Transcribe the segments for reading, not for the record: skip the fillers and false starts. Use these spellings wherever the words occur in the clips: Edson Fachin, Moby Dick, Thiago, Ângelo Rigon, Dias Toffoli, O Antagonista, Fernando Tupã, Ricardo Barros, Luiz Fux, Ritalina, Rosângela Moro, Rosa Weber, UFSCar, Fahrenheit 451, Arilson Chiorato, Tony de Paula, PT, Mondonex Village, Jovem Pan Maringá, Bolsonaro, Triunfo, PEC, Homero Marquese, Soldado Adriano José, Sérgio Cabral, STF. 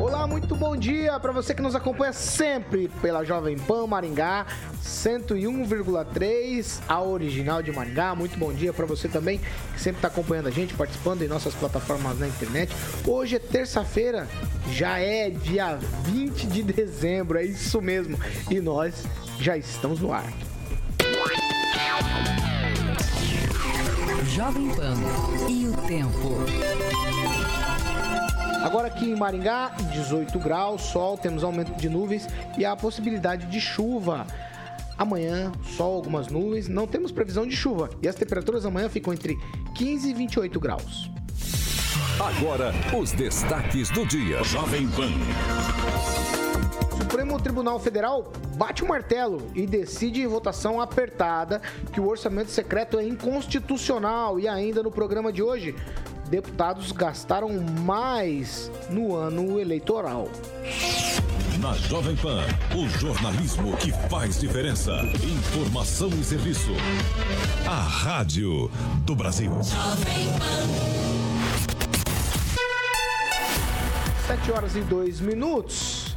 Olá, muito bom dia para você que nos acompanha sempre pela Jovem Pan Maringá 101,3, a original de Maringá. Muito bom dia para você também que sempre está acompanhando a gente, participando em nossas plataformas na internet. Hoje é terça-feira, já é dia 20 de dezembro, é isso mesmo. E nós já estamos no ar. Jovem Pan e o tempo. Agora aqui em Maringá, 18 graus, sol, temos aumento de nuvens e a possibilidade de chuva. Amanhã, sol, algumas nuvens, não temos previsão de chuva. E as temperaturas amanhã ficam entre 15 e 28 graus. Agora, os destaques do dia. Jovem Pan. O Supremo Tribunal Federal bate o martelo e decide em votação apertada que o orçamento secreto é inconstitucional. E ainda no programa de hoje, deputados gastaram mais no ano eleitoral. Na Jovem Pan, o jornalismo que faz diferença. Informação e serviço. A Rádio do Brasil. Jovem Pan. 7h02.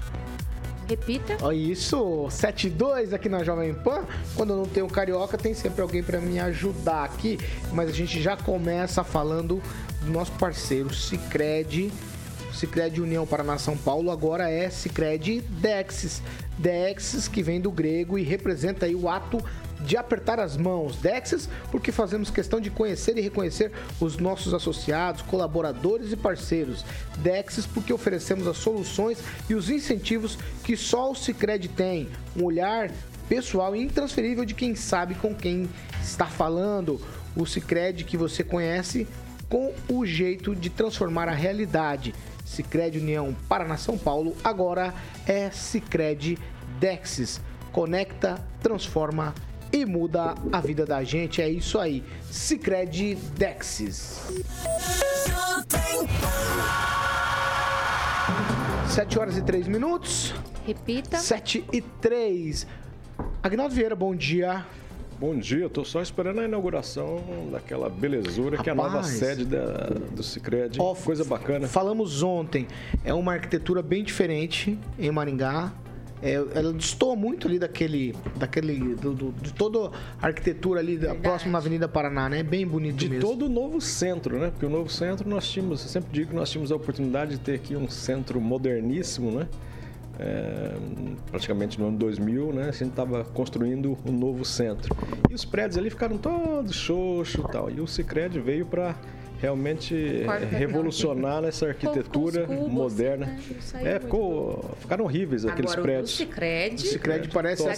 Repita. Olha isso, 7-2 aqui na Jovem Pan. Quando eu não tenho carioca, tem sempre alguém para me ajudar aqui. Mas a gente já começa falando do nosso parceiro Sicredi. Sicredi União Paraná São Paulo, agora é Sicredi Dexxis. Dexxis que vem do grego e representa aí o ato de apertar as mãos. Dexxis porque fazemos questão de conhecer e reconhecer os nossos associados, colaboradores e parceiros. Dexxis porque oferecemos as soluções e os incentivos que só o Sicredi tem. Um olhar pessoal e intransferível de quem sabe com quem está falando. O Sicredi que você conhece com o jeito de transformar a realidade. Sicredi União Paraná São Paulo, agora é Sicredi Dexxis. Conecta, transforma e muda a vida da gente. É isso aí, Sicredi Dexxis. 7h03. Repita. 7h03. Aguinaldo Vieira, bom dia. Bom dia, estou só esperando a inauguração daquela belezura. Rapaz, que é a nova sede do Sicredi. Coisa bacana. Falamos ontem, é uma arquitetura bem diferente em Maringá. Ela destoa muito ali de toda a arquitetura ali próxima à Avenida Paraná, né? É bem bonito de mesmo. De todo o novo centro, né? Porque o novo centro nós tínhamos, eu sempre digo que nós tínhamos a oportunidade de ter aqui um centro moderníssimo, né? Praticamente no ano 2000, né? A gente estava construindo um novo centro. E os prédios ali ficaram todos xoxos e tal. E o Sicredi veio para realmente revolucionar nessa arquitetura moderna. Ficaram horríveis aqueles prédios. Agora o Sicredi parece a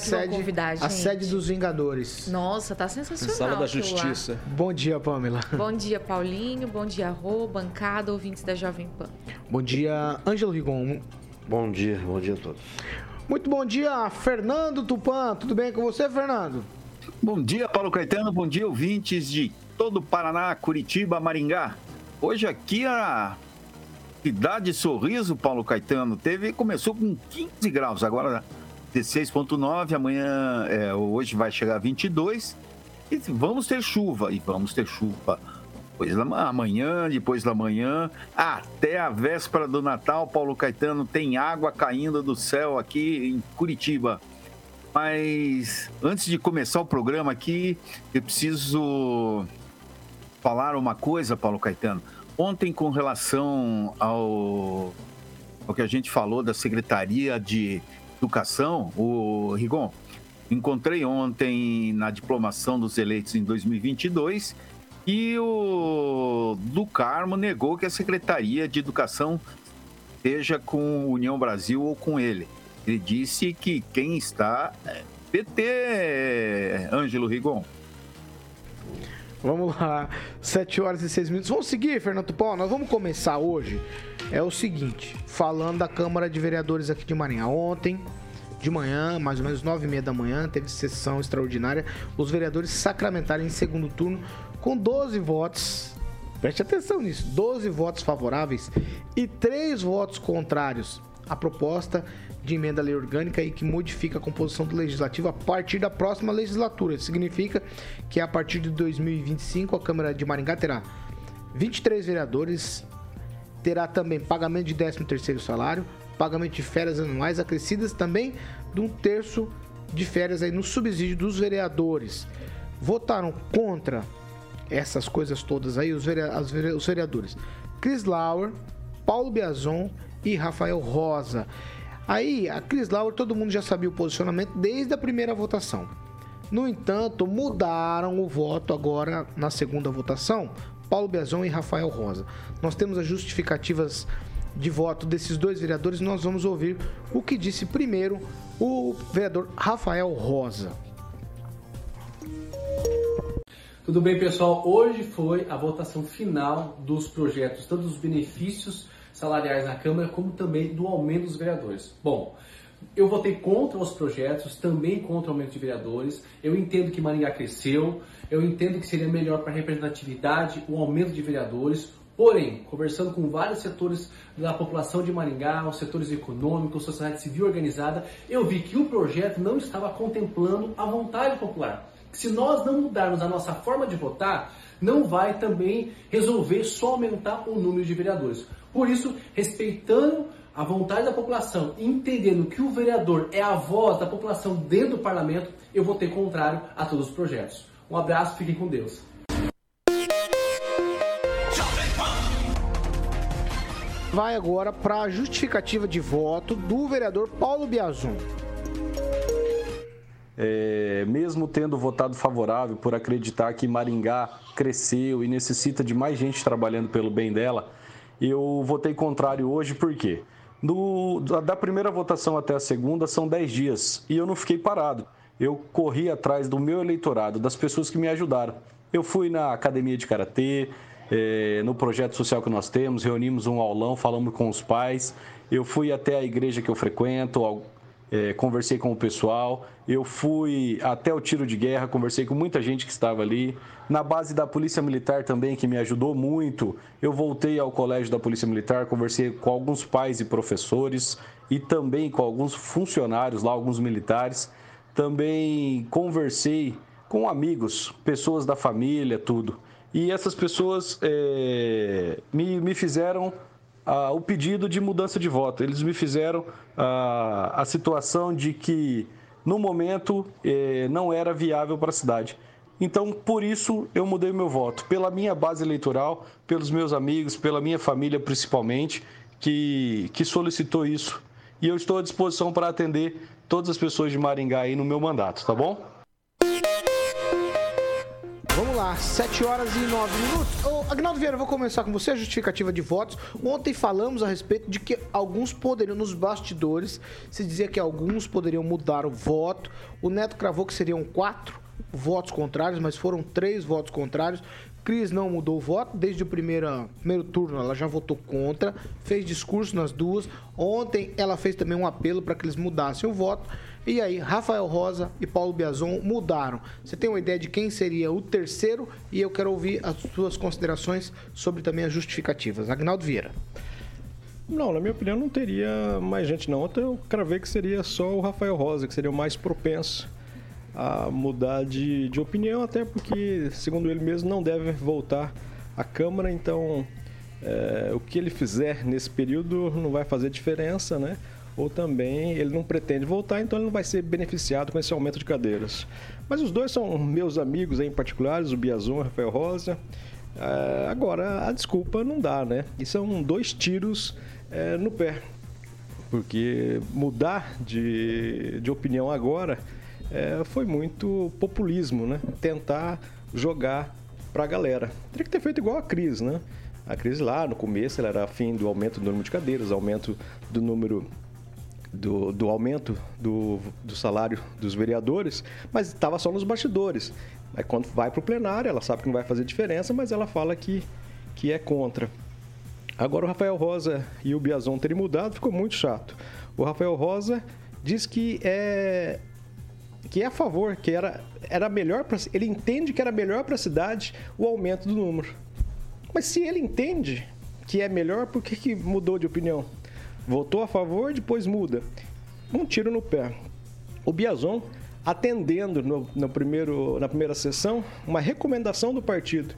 sede dos Vingadores. Nossa, tá sensacional. Sala da Justiça. Bom dia, Pamela. Bom dia, Paulinho. Bom dia, Rô, bancada, ouvintes da Jovem Pan. Bom dia, Ângelo Rigon. Bom dia a todos. Muito bom dia, Fernando Tupã. Tudo bem com você, Fernando? Bom dia, Paulo Caetano. Bom dia, ouvintes de todo o Paraná, Curitiba, Maringá. Hoje aqui a cidade Sorriso, Paulo Caetano, começou com 15 graus, agora 16,9, hoje vai chegar a 22 e vamos ter chuva. Pois amanhã, depois da manhã, até a véspera do Natal, Paulo Caetano, tem água caindo do céu aqui em Curitiba. Mas antes de começar o programa aqui, eu preciso falar uma coisa, Paulo Caetano. Ontem, com relação ao que a gente falou da Secretaria de Educação, o Rigon, Encontrei ontem na diplomação dos eleitos em 2022 e o Ducarmo negou que a Secretaria de Educação seja com União Brasil ou com ele. Ele disse que quem está é PT, Ângelo Rigon. Vamos lá, 7h06. Vamos seguir, Fernando Tupã. Nós vamos começar hoje, é o seguinte, falando da Câmara de Vereadores aqui de Maringá. Ontem, de manhã, mais ou menos 9h30 da manhã, teve sessão extraordinária. Os vereadores sacramentaram em segundo turno com 12 votos, preste atenção nisso, 12 votos favoráveis e 3 votos contrários à proposta de emenda à lei orgânica e que modifica a composição do Legislativo a partir da próxima legislatura. Isso significa que a partir de 2025 a Câmara de Maringá terá 23 vereadores, terá também pagamento de 13º salário, pagamento de férias anuais acrescidas também de 1/3 de férias aí no subsídio dos vereadores. Votaram contra essas coisas todas aí os vereadores Cris Lauer, Paulo Biazon e Rafael Rosa. Aí, a Cris Lauer, todo mundo já sabia o posicionamento desde a primeira votação. No entanto, mudaram o voto agora na segunda votação, Paulo Biazon e Rafael Rosa. Nós temos as justificativas de voto desses dois vereadores, nós vamos ouvir o que disse primeiro o vereador Rafael Rosa. Tudo bem, pessoal? Hoje foi a votação final dos projetos, tanto dos benefícios salariais na Câmara, como também do aumento dos vereadores. Bom, eu votei contra os projetos, também contra o aumento de vereadores. Eu entendo que Maringá cresceu, eu entendo que seria melhor para a representatividade o aumento de vereadores. Porém, conversando com vários setores da população de Maringá, os setores econômicos, sociedade civil organizada, eu vi que o projeto não estava contemplando a vontade popular. Se nós não mudarmos a nossa forma de votar, não vai também resolver só aumentar o número de vereadores. Por isso, respeitando a vontade da população, entendendo que o vereador é a voz da população dentro do parlamento, eu votei contrário a todos os projetos. Um abraço, fiquem com Deus. Vai agora para a justificativa de voto do vereador Paulo Biazon. Mesmo tendo votado favorável por acreditar que Maringá cresceu e necessita de mais gente trabalhando pelo bem dela, eu votei contrário hoje. Por quê? Da primeira votação até a segunda são 10 dias e eu não fiquei parado. Eu corri atrás do meu eleitorado, das pessoas que me ajudaram. Eu fui na academia de karatê, no projeto social que nós temos, reunimos um aulão, falamos com os pais, eu fui até a igreja que eu frequento, conversei com o pessoal, eu fui até o tiro de guerra, conversei com muita gente que estava ali, na base da Polícia Militar também, que me ajudou muito, eu voltei ao colégio da Polícia Militar, conversei com alguns pais e professores e também com alguns funcionários lá, alguns militares, também conversei com amigos, pessoas da família, tudo. E essas pessoas me fizeram o pedido de mudança de voto. Eles me fizeram a situação de que, no momento, não era viável para a cidade. Então, por isso, eu mudei meu voto. Pela minha base eleitoral, pelos meus amigos, pela minha família, principalmente, que solicitou isso. E eu estou à disposição para atender todas as pessoas de Maringá aí no meu mandato, tá bom? Vamos lá, 7h09. Ô, Aguinaldo Vieira, eu vou começar com você a justificativa de votos. Ontem falamos a respeito de que alguns poderiam, nos bastidores, se dizia que alguns poderiam mudar o voto. O Neto cravou que seriam 4 votos contrários, mas foram 3 votos contrários. Cris não mudou o voto, desde o primeiro turno ela já votou contra, fez discurso nas duas. Ontem ela fez também um apelo para que eles mudassem o voto. E aí, Rafael Rosa e Paulo Biazon mudaram. Você tem uma ideia de quem seria o terceiro? E eu quero ouvir as suas considerações sobre também as justificativas. Aguinaldo Vieira. Não, na minha opinião não teria mais gente não. Ontem eu cravei que seria só o Rafael Rosa, que seria o mais propenso a mudar de opinião, até porque, segundo ele mesmo, não deve voltar à Câmara, então o que ele fizer nesse período não vai fazer diferença, né? Ou também ele não pretende voltar, então ele não vai ser beneficiado com esse aumento de cadeiras. Mas os dois são meus amigos em particular, o Biazon e o Rafael Rosa. Agora, a desculpa não dá, né? E são 2 tiros no pé, porque mudar de opinião agora foi muito populismo, né? Tentar jogar para a galera. Teria que ter feito igual a Cris, né? A Cris lá no começo ela era afim do aumento do número de cadeiras, aumento do número do aumento do salário dos vereadores, mas estava só nos bastidores. Aí quando vai para o plenário, ela sabe que não vai fazer diferença, mas ela fala que é contra. Agora o Rafael Rosa e o Biazon terem mudado ficou muito chato. O Rafael Rosa diz que é a favor, que era melhor pra, ele entende que era melhor para a cidade o aumento do número. Mas se ele entende que é melhor, por que mudou de opinião? Votou a favor, depois muda. Um tiro no pé. O Biazon, atendendo na primeira sessão, uma recomendação do partido.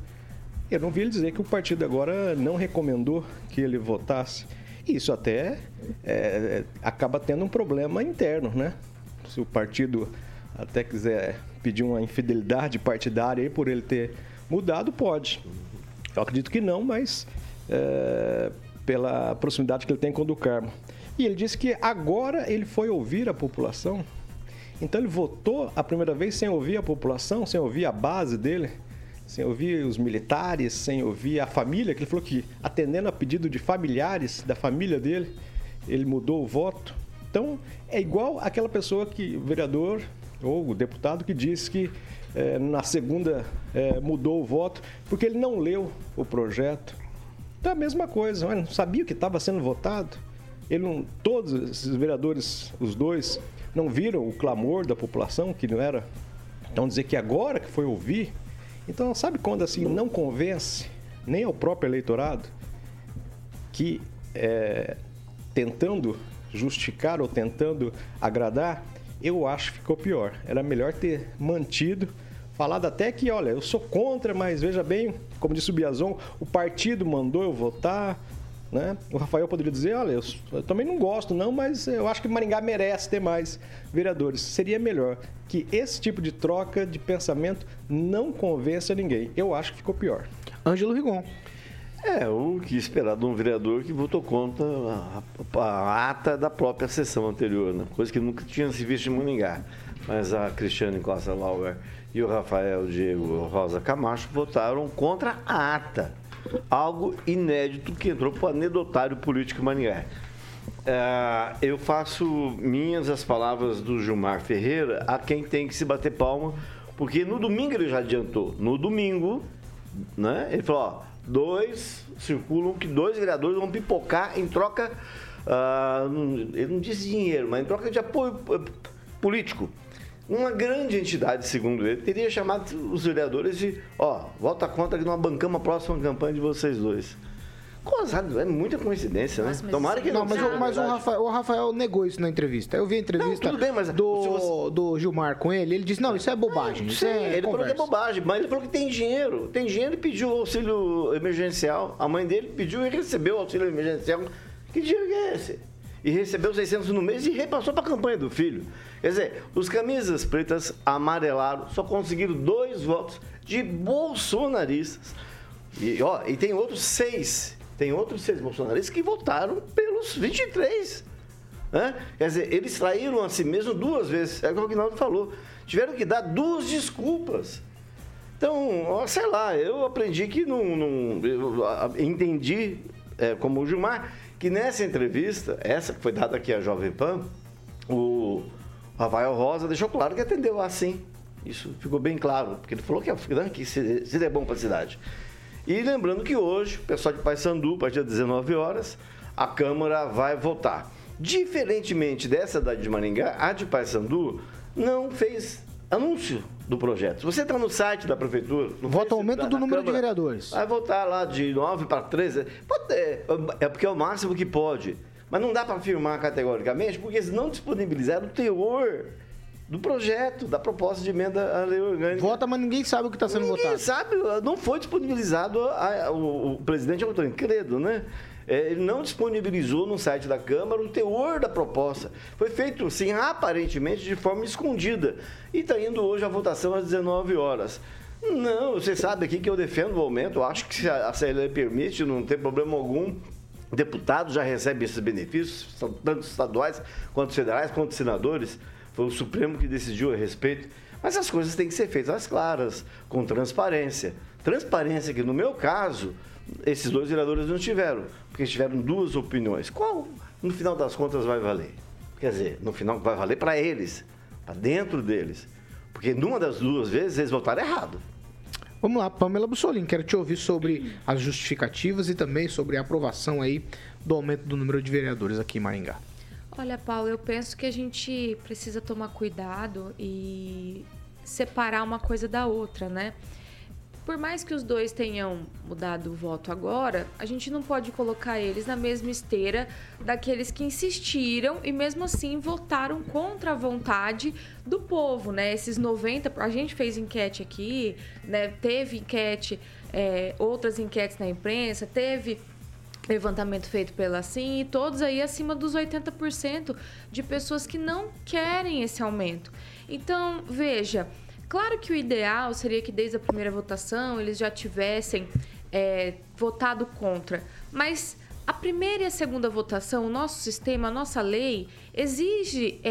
Eu não vi ele dizer que o partido agora não recomendou que ele votasse. Isso até acaba tendo um problema interno, né? Se o partido até quiser pedir uma infidelidade partidária aí por ele ter mudado, pode. Eu acredito que não, mas pela proximidade que ele tem com o Ducarmo. E ele disse que agora ele foi ouvir a população. Então ele votou a primeira vez sem ouvir a população, sem ouvir a base dele, sem ouvir os militares, sem ouvir a família, que ele falou que atendendo a pedido de familiares da família dele, ele mudou o voto. Então é igual aquela pessoa que o vereador ou o deputado que disse que na segunda mudou o voto porque ele não leu o projeto. Então é a mesma coisa, ele não sabia o que estava sendo votado. Todos esses vereadores, os dois, não viram o clamor da população, que não era. Então dizer que agora que foi ouvir. Então sabe quando assim não convence nem ao próprio eleitorado que tentando justificar ou tentando agradar, eu acho que ficou pior. Era melhor ter mantido, falado até que, olha, eu sou contra, mas veja bem, como disse o Biazon, o partido mandou eu votar, né? O Rafael poderia dizer, olha, eu também não gosto não, mas eu acho que Maringá merece ter mais vereadores. Seria melhor que esse tipo de troca de pensamento não convença ninguém. Eu acho que ficou pior. Ângelo Rigon. O que esperar de um vereador que votou contra a ata da própria sessão anterior, né? Coisa que nunca tinha se visto em Maringá. Mas a Cristiane Costa Lauer e o Rafael Diego Rosa Camacho votaram contra a ata. Algo inédito que entrou para o anedotário político em Maringá. Eu faço minhas as palavras do Gilmar Ferreira, a quem tem que se bater palma, porque no domingo ele já adiantou. No domingo, né, ele falou, ó, circulam que 2 vereadores vão pipocar em troca, ele não disse dinheiro, mas em troca de apoio político. Uma grande entidade, segundo ele, teria chamado os vereadores de, volta contra que nós bancamos a próxima campanha de vocês dois. É muita coincidência, né? Nossa, tomara que não. Mas o Rafael negou isso na entrevista. Eu vi a entrevista do Gilmar com ele. Ele disse, não, isso é bobagem. Ele falou que é bobagem, mas ele falou que tem dinheiro. Tem dinheiro e pediu auxílio emergencial. A mãe dele pediu e recebeu o auxílio emergencial. Que dinheiro é esse? E recebeu 600 no mês e repassou para a campanha do filho. Quer dizer, os camisas pretas amarelaram, só conseguiram 2 votos de bolsonaristas. E tem outros 6. Tem outros 6 bolsonaristas que votaram pelos 23. Né? Quer dizer, eles traíram a si mesmo 2 vezes. É o que o Aguinaldo falou. Tiveram que dar 2 desculpas. Então, eu aprendi que eu entendi, como o Gilmar, que nessa entrevista, essa que foi dada aqui à Jovem Pan, o Rafael Rosa deixou claro que atendeu assim. Isso ficou bem claro, porque ele falou que seria bom para a cidade. E lembrando que hoje, o pessoal de Paiçandu, a partir das 19 horas, a Câmara vai votar. Diferentemente dessa da de Maringá, a de Paiçandu não fez anúncio do projeto. Se você está no site da Prefeitura... Vota aumento do número de vereadores. Vai votar lá de 9 para 13. É porque é o máximo que pode. Mas não dá para afirmar categoricamente, porque eles não disponibilizaram o teor do projeto, da proposta de emenda à lei orgânica. Vota, mas ninguém sabe o que está sendo votado. Ninguém sabe, não foi disponibilizado, o presidente é um encredo, né? Ele não disponibilizou no site da Câmara o teor da proposta. Foi feito, sim, aparentemente, de forma escondida. E está indo hoje a votação às 19 horas. Não, você sabe aqui que eu defendo o aumento, acho que se a lei permite, não tem problema algum. Deputados já recebem esses benefícios, tanto estaduais, quanto federais, quanto senadores. foi o Supremo que decidiu a respeito, mas as coisas têm que ser feitas às claras, com transparência. Transparência que, no meu caso, esses dois vereadores não tiveram, porque tiveram duas opiniões. Qual, no final das contas, vai valer? Quer dizer, no final vai valer para eles, para dentro deles, porque numa das duas vezes eles votaram errado. Vamos lá, Pâmela Bussolin, quero te ouvir sobre as justificativas e também sobre a aprovação aí do aumento do número de vereadores aqui em Maringá. Olha, Paulo, eu penso que a gente precisa tomar cuidado e separar uma coisa da outra, né? Por mais que os dois tenham mudado o voto agora, a gente não pode colocar eles na mesma esteira daqueles que insistiram e mesmo assim votaram contra a vontade do povo, né? Esses 90, a gente fez enquete aqui, né? Teve enquete, outras enquetes na imprensa, teve levantamento feito pela SIM e todos aí acima dos 80% de pessoas que não querem esse aumento. Então, veja, claro que o ideal seria que desde a primeira votação eles já tivessem votado contra, mas a primeira e a segunda votação, o nosso sistema, a nossa lei, exige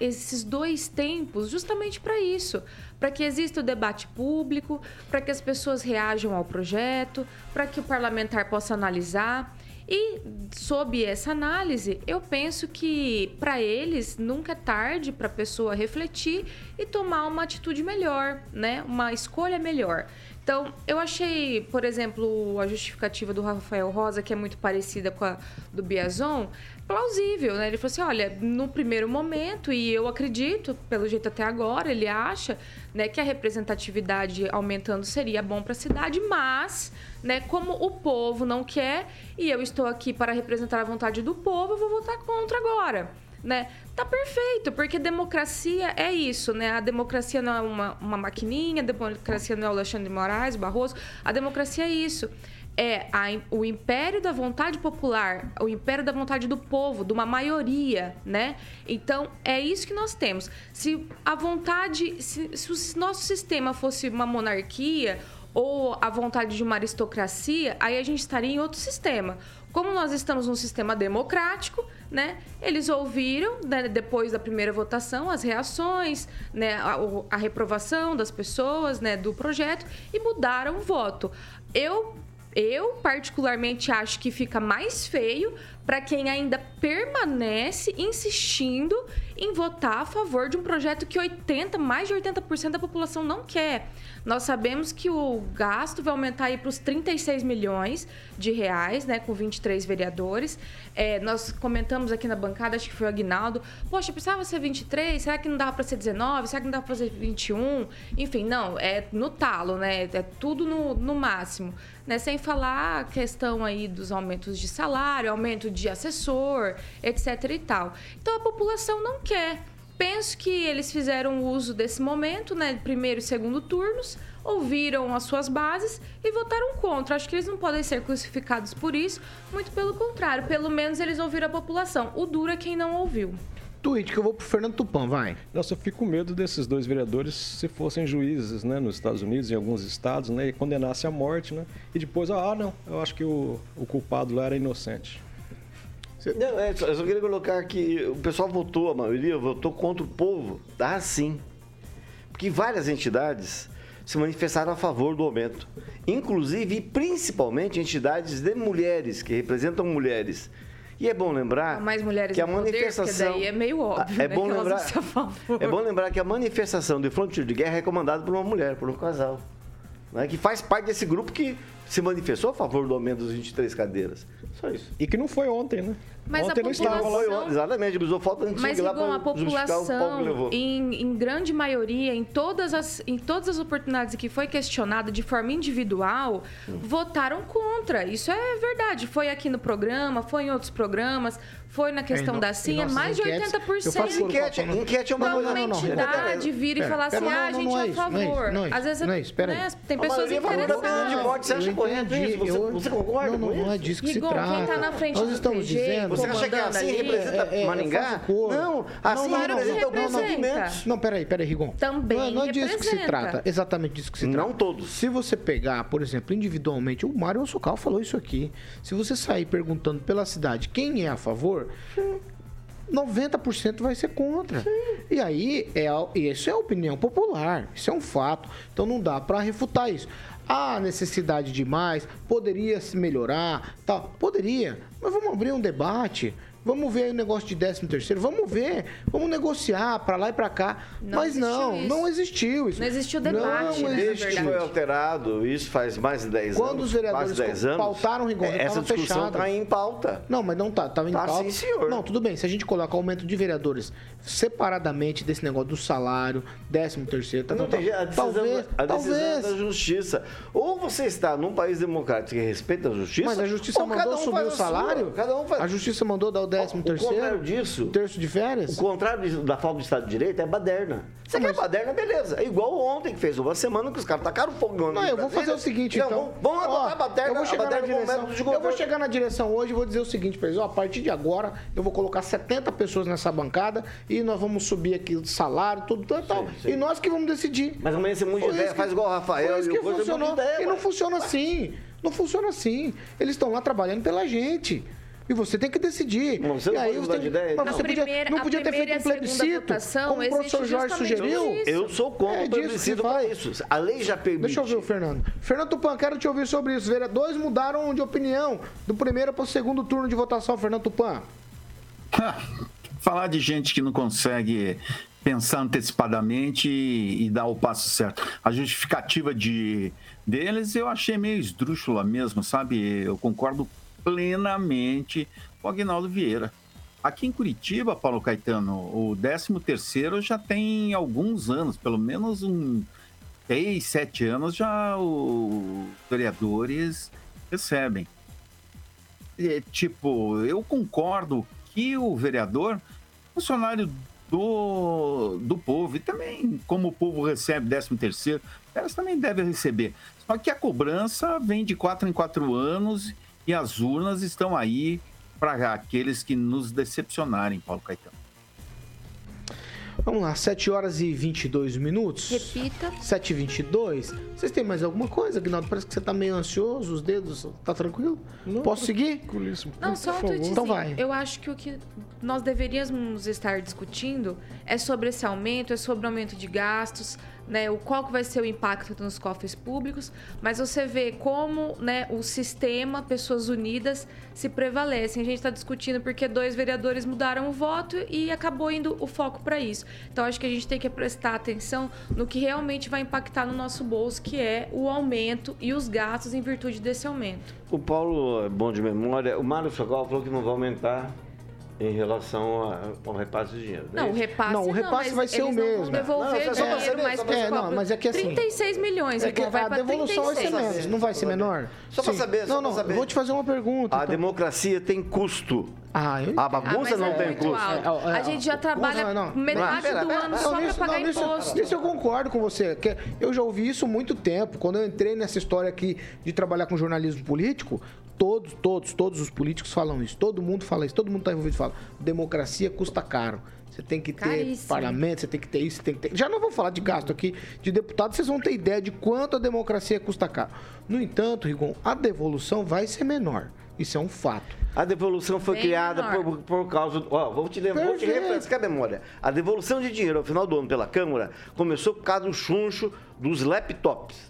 esses dois tempos justamente para isso, para que exista o debate público, para que as pessoas reajam ao projeto, para que o parlamentar possa analisar. E, sob essa análise, eu penso que, para eles, nunca é tarde para a pessoa refletir e tomar uma atitude melhor, né? Uma escolha melhor. Então, eu achei, por exemplo, a justificativa do Rafael Rosa, que é muito parecida com a do Biazon, plausível, né? Ele falou assim, olha, no primeiro momento, e eu acredito, pelo jeito até agora, ele acha, né, que a representatividade aumentando seria bom para a cidade, mas, né, como o povo não quer e eu estou aqui para representar a vontade do povo, eu vou votar contra agora. Né? Tá perfeito, porque democracia é isso, né? A democracia não é uma maquininha, a democracia não é o Alexandre de Moraes, Barroso, a democracia é isso. É o império da vontade popular, o império da vontade do povo, de uma maioria, né? Então, é isso que nós temos. Se a vontade, se o nosso sistema fosse uma monarquia ou a vontade de uma aristocracia, aí a gente estaria em outro sistema. Como nós estamos num sistema democrático, né, eles ouviram, né, depois da primeira votação, as reações, né, a reprovação das pessoas, né, do projeto, e mudaram o voto. Eu particularmente acho que fica mais feio para quem ainda permanece insistindo em votar a favor de um projeto que mais de 80% da população não quer. Nós sabemos que o gasto vai aumentar aí para os 36 milhões de reais, né, com 23 vereadores. Nós comentamos aqui na bancada, acho que foi o Aguinaldo, poxa, precisava ser 23, será que não dava para ser 19, será que não dava para ser 21? Enfim, não, é no talo, né, é tudo no máximo. Né, sem falar a questão aí dos aumentos de salário, aumento de assessor, etc e tal. Então, a população não quer. Penso que eles fizeram uso desse momento, né, primeiro e segundo turnos, ouviram as suas bases e votaram contra. Acho que eles não podem ser crucificados por isso, muito pelo contrário. Pelo menos eles ouviram a população. O duro é quem não ouviu. Tweet que eu vou pro Fernando Tupã, vai. Nossa, eu fico com medo desses dois vereadores se fossem juízes, né, nos Estados Unidos, em alguns estados, né, e condenasse à morte, né, e depois, não, eu acho que o culpado lá era inocente. Não, eu só queria colocar que o pessoal votou, a maioria votou contra o povo, tá, sim. Porque várias entidades se manifestaram a favor do aumento. Inclusive e principalmente entidades de mulheres, que representam mulheres. E é bom lembrar mais mulheres que a manifestação... Poder, daí é meio óbvio, né, bom lembrar que a manifestação de fronteira de guerra é comandada por uma mulher, por um casal, né, que faz parte desse grupo que se manifestou a favor do aumento dos 23 cadeiras. Só isso. E que não foi ontem, né? Mas ontem a população... não estava. Exatamente, usou falta de antiga lá para justificar o pau que levou. Em grande maioria, em todas as oportunidades que foi questionada de forma individual, votaram contra. Isso é verdade. Foi aqui no programa, foi em outros programas, foi na questão da CIN, mais enquetes, de 80%. Eu faço enquete é uma coisa... Uma entidade vira e fala assim, a gente é a favor. Às vezes tem pessoas interessadas. Você concorda com isso? Não é disso que se trata. Quem está na frente do dizendo. Você acha que assim representa Maringá? Não, assim representa alguns movimentos. Não, peraí, Rigon. Também não é disso que se trata. Exatamente disso que se trata. Não todos. Se você pegar, por exemplo, individualmente, o Mário Ossocal falou isso aqui. Se você sair perguntando pela cidade quem é a favor... 90% vai ser contra. Sim. E aí, isso é opinião popular, isso é um fato. Então não dá para refutar isso. Há necessidade de mais, poderia se melhorar, tal. Poderia, mas vamos abrir um debate, vamos ver aí o negócio de 13º, vamos ver, vamos negociar para lá e para cá. Não existiu isso. Não existiu debate. Desde que foi alterado, isso faz mais de 10 anos. Quando os vereadores pautaram o Rigon, essa discussão está em pauta. Não, mas não está, estava em pauta. Sim, senhor. Não, tudo bem, se a gente colocar o aumento de vereadores separadamente desse negócio do salário, 13º, a decisão da justiça. Ou você está num país democrático que respeita a justiça, mas a justiça mandou subir o salário, a justiça mandou dar o 13º, o contrário disso, terço de férias. O contrário da falta de Estado de Direito é baderna. Você quer baderna, beleza. É igual ontem, que fez uma semana que os caras tacaram fogo. Não, eu vou fazer o seguinte, então. Vamos adotar a baderna. Eu vou chegar na direção hoje e vou dizer o seguinte para eles: ó, a partir de agora eu vou colocar 70 pessoas nessa bancada e nós vamos subir aqui o salário, tudo e tal. E nós que vamos decidir. Mas amanhã você muda de ideia, faz igual o Rafael. Isso que funcionou. E não funciona assim. Não funciona assim. Eles estão lá trabalhando pela gente. E você tem que decidir. Não, você não pode mudar de ideia. Mas você não podia ter feito um plebiscito, como o professor Jorge sugeriu. Eu sou contra o plebiscito para isso. A lei já permite. Deixa eu ver o Fernando. Fernando Tupã, quero te ouvir sobre isso. Vereadores mudaram de opinião do primeiro para o segundo turno de votação. Fernando Tupã. Falar de gente que não consegue pensar antecipadamente e dar o passo certo. A justificativa deles eu achei meio esdrúxula mesmo, sabe? Eu concordo plenamente com o Aguinaldo Vieira. Aqui em Curitiba, Paulo Caetano, o 13º já tem alguns anos, pelo menos 6, 7 anos já os vereadores recebem. E, eu concordo que o vereador, funcionário do povo, e também como o povo recebe 13º, elas também devem receber. Só que a cobrança vem de 4 em 4 anos e as urnas estão aí para aqueles que nos decepcionarem, Paulo Caetano. Vamos lá, 7:22. Repita. 7:22. Vocês têm mais alguma coisa, Aguinaldo? Parece que você tá meio ansioso, os dedos, tá tranquilo? Não, posso seguir? Não, só um tweetzinho. Então vai. Eu acho que o que nós deveríamos estar discutindo é sobre esse aumento, é sobre o aumento de gastos, né, qual que vai ser o impacto nos cofres públicos, mas você vê como, né, o sistema, pessoas unidas, se prevalecem. A gente está discutindo porque 2 vereadores mudaram o voto e acabou indo o foco para isso. Então, acho que a gente tem que prestar atenção no que realmente vai impactar no nosso bolso, que é o aumento e os gastos em virtude desse aumento. O Paulo é bom de memória. O Mário Chagall falou que não vai aumentar em relação ao repasse de dinheiro. Não, o repasse vai ser o mesmo. Não devolver o dinheiro mais para os pobres. Mas é que assim, 36 milhões, então vai para 36. A devolução vai ser menos, não vai ser menor? Só para saber. Não, vou te fazer uma pergunta. A democracia tem custo. A bagunça não tem custo. A gente já trabalha metade do ano só para pagar imposto. Isso eu concordo com você. Eu já ouvi isso há muito tempo. Quando eu entrei nessa história aqui de trabalhar com jornalismo político, todos os políticos falam isso, todo mundo fala isso, todo mundo está envolvido e fala, democracia custa caro, você tem que ter parlamento, você tem que ter isso, você tem que ter... Já não vou falar de gasto aqui, de deputado, vocês vão ter ideia de quanto a democracia custa caro. No entanto, Rigon, a devolução vai ser menor, isso é um fato. A devolução foi criada por causa... vou te refrescar a memória. A devolução de dinheiro ao final do ano pela Câmara começou por causa do chuncho dos laptops,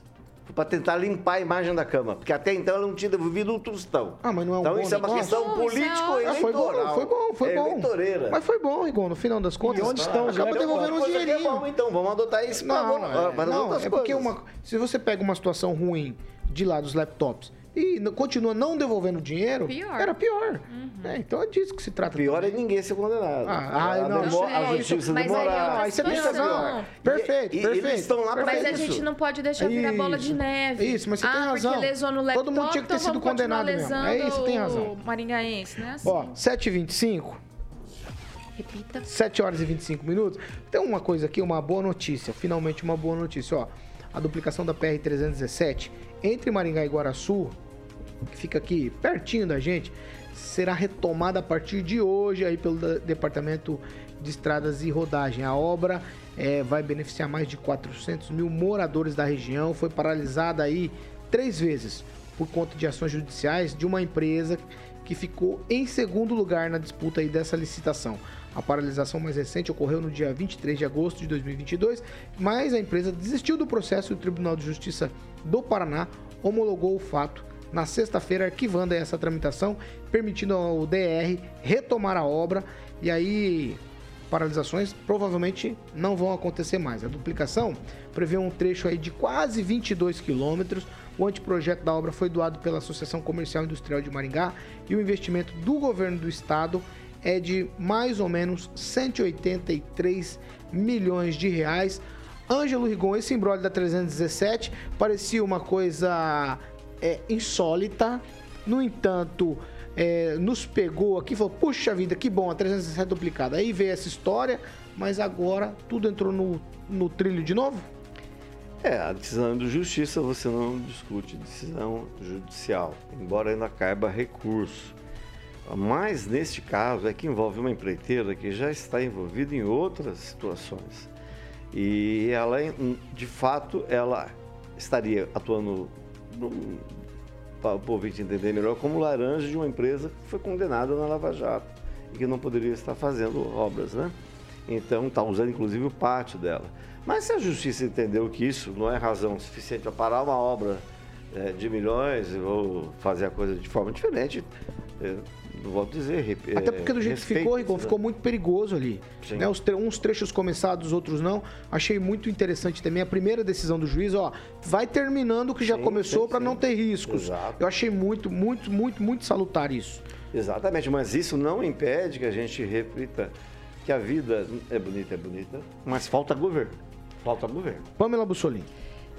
para tentar limpar a imagem da Câmara, porque até então ela não tinha devolvido um tostão. Mas não é um então bom isso negócio. É uma questão político-eleitoral. Foi bom. Mas foi bom, Rigon, no final das contas. E onde estão? Acaba devolvendo um dinheirinho. É bom, então, vamos adotar isso. Se você pega uma situação ruim de lá dos laptops e continua não devolvendo dinheiro, era pior. Uhum. Então é disso que se trata. Pior é ninguém ser condenado. A justiça demorada. Aí você tem razão. Perfeito. Eles estão lá pra isso. Mas a gente não pode deixar virar bola de neve. Isso, mas você tem razão. Porque lesou no laptop, todo mundo tinha que ter sido condenado mesmo. É isso, tem razão. Maringaense, né? Assim. 7:25. Repita. 7:25. Tem uma coisa aqui, uma boa notícia. Finalmente uma boa notícia, ó. A duplicação da PR-317 entre Maringá e Guaraçu, que fica aqui pertinho da gente, será retomada a partir de hoje aí pelo Departamento de Estradas e Rodagem. A obra vai beneficiar mais de 400 mil moradores da região, foi paralisada aí 3 vezes por conta de ações judiciais de uma empresa que ficou em segundo lugar na disputa aí dessa licitação. A paralisação mais recente ocorreu no dia 23 de agosto de 2022, mas a empresa desistiu do processo e o Tribunal de Justiça do Paraná homologou o fato na sexta-feira, arquivando essa tramitação, permitindo ao DR retomar a obra, e aí paralisações provavelmente não vão acontecer mais. A duplicação prevê um trecho aí de quase 22 quilômetros. O anteprojeto da obra foi doado pela Associação Comercial e Industrial de Maringá e o investimento do governo do estado é de mais ou menos 183 milhões de reais. Ângelo Rigon, esse imbróglio da 317 parecia uma coisa insólita, no entanto... nos pegou aqui e falou, puxa vida, que bom, a 317 duplicada. Aí veio essa história, mas agora tudo entrou no trilho de novo? A decisão de justiça você não discute, decisão judicial, embora ainda caiba recurso. Mas, neste caso, é que envolve uma empreiteira que já está envolvida em outras situações. E ela, de fato, ela estaria atuando... para o povo entender melhor, como laranja de uma empresa que foi condenada na Lava Jato e que não poderia estar fazendo obras, né? Então, está usando inclusive o pátio dela. Mas se a justiça entendeu que isso não é razão suficiente para parar uma obra de milhões ou fazer a coisa de forma diferente, não vou dizer... Até porque do jeito que ficou, Rigon, né? Ficou muito perigoso ali. Né? Uns trechos começados, outros não. Achei muito interessante também a primeira decisão do juiz, vai terminando o que já começou para não ter riscos. Exato. Eu achei muito, muito, muito, muito salutar isso. Exatamente, mas isso não impede que a gente repita que a vida é bonita, mas falta governo. Falta governo. Pâmela Bussolin.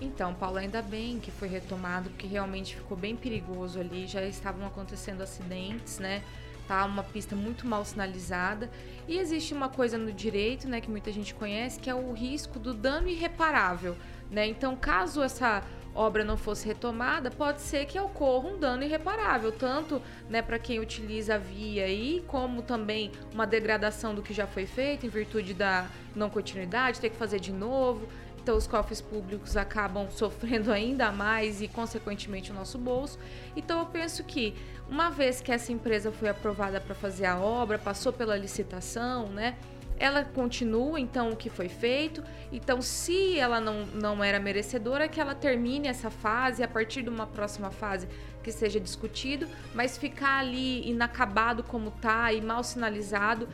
Então, Paulo, ainda bem que foi retomado, porque realmente ficou bem perigoso ali, já estavam acontecendo acidentes, né? Tá uma pista muito mal sinalizada. E existe uma coisa no direito, né, que muita gente conhece, que é o risco do dano irreparável, né? Então, caso essa obra não fosse retomada, pode ser que ocorra um dano irreparável, tanto, né, para quem utiliza a via aí, como também uma degradação do que já foi feito em virtude da não continuidade, ter que fazer de novo. Então, os cofres públicos acabam sofrendo ainda mais e, consequentemente, o nosso bolso. Então, eu penso que, uma vez que essa empresa foi aprovada para fazer a obra, passou pela licitação, né? Ela continua, então, o que foi feito. Então, se ela não era merecedora, que ela termine essa fase, a partir de uma próxima fase que seja discutido, mas ficar ali inacabado como está e mal sinalizado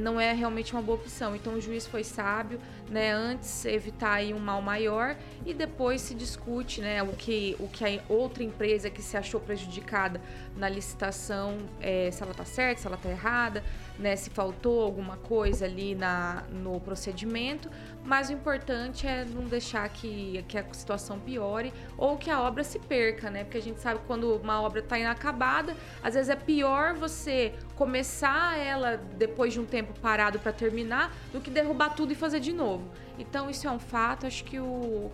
não é realmente uma boa opção. Então, o juiz foi sábio, né? Antes evitar aí um mal maior e depois se discute, né, o que a outra empresa que se achou prejudicada na licitação, se ela está certa, se ela está errada, né, se faltou alguma coisa ali no procedimento, mas o importante é não deixar que a situação piore ou que a obra se perca, né? Porque a gente sabe que quando uma obra está inacabada, às vezes é pior você começar ela depois de um tempo parado para terminar do que derrubar tudo e fazer de novo. Então, isso é um fato, acho que o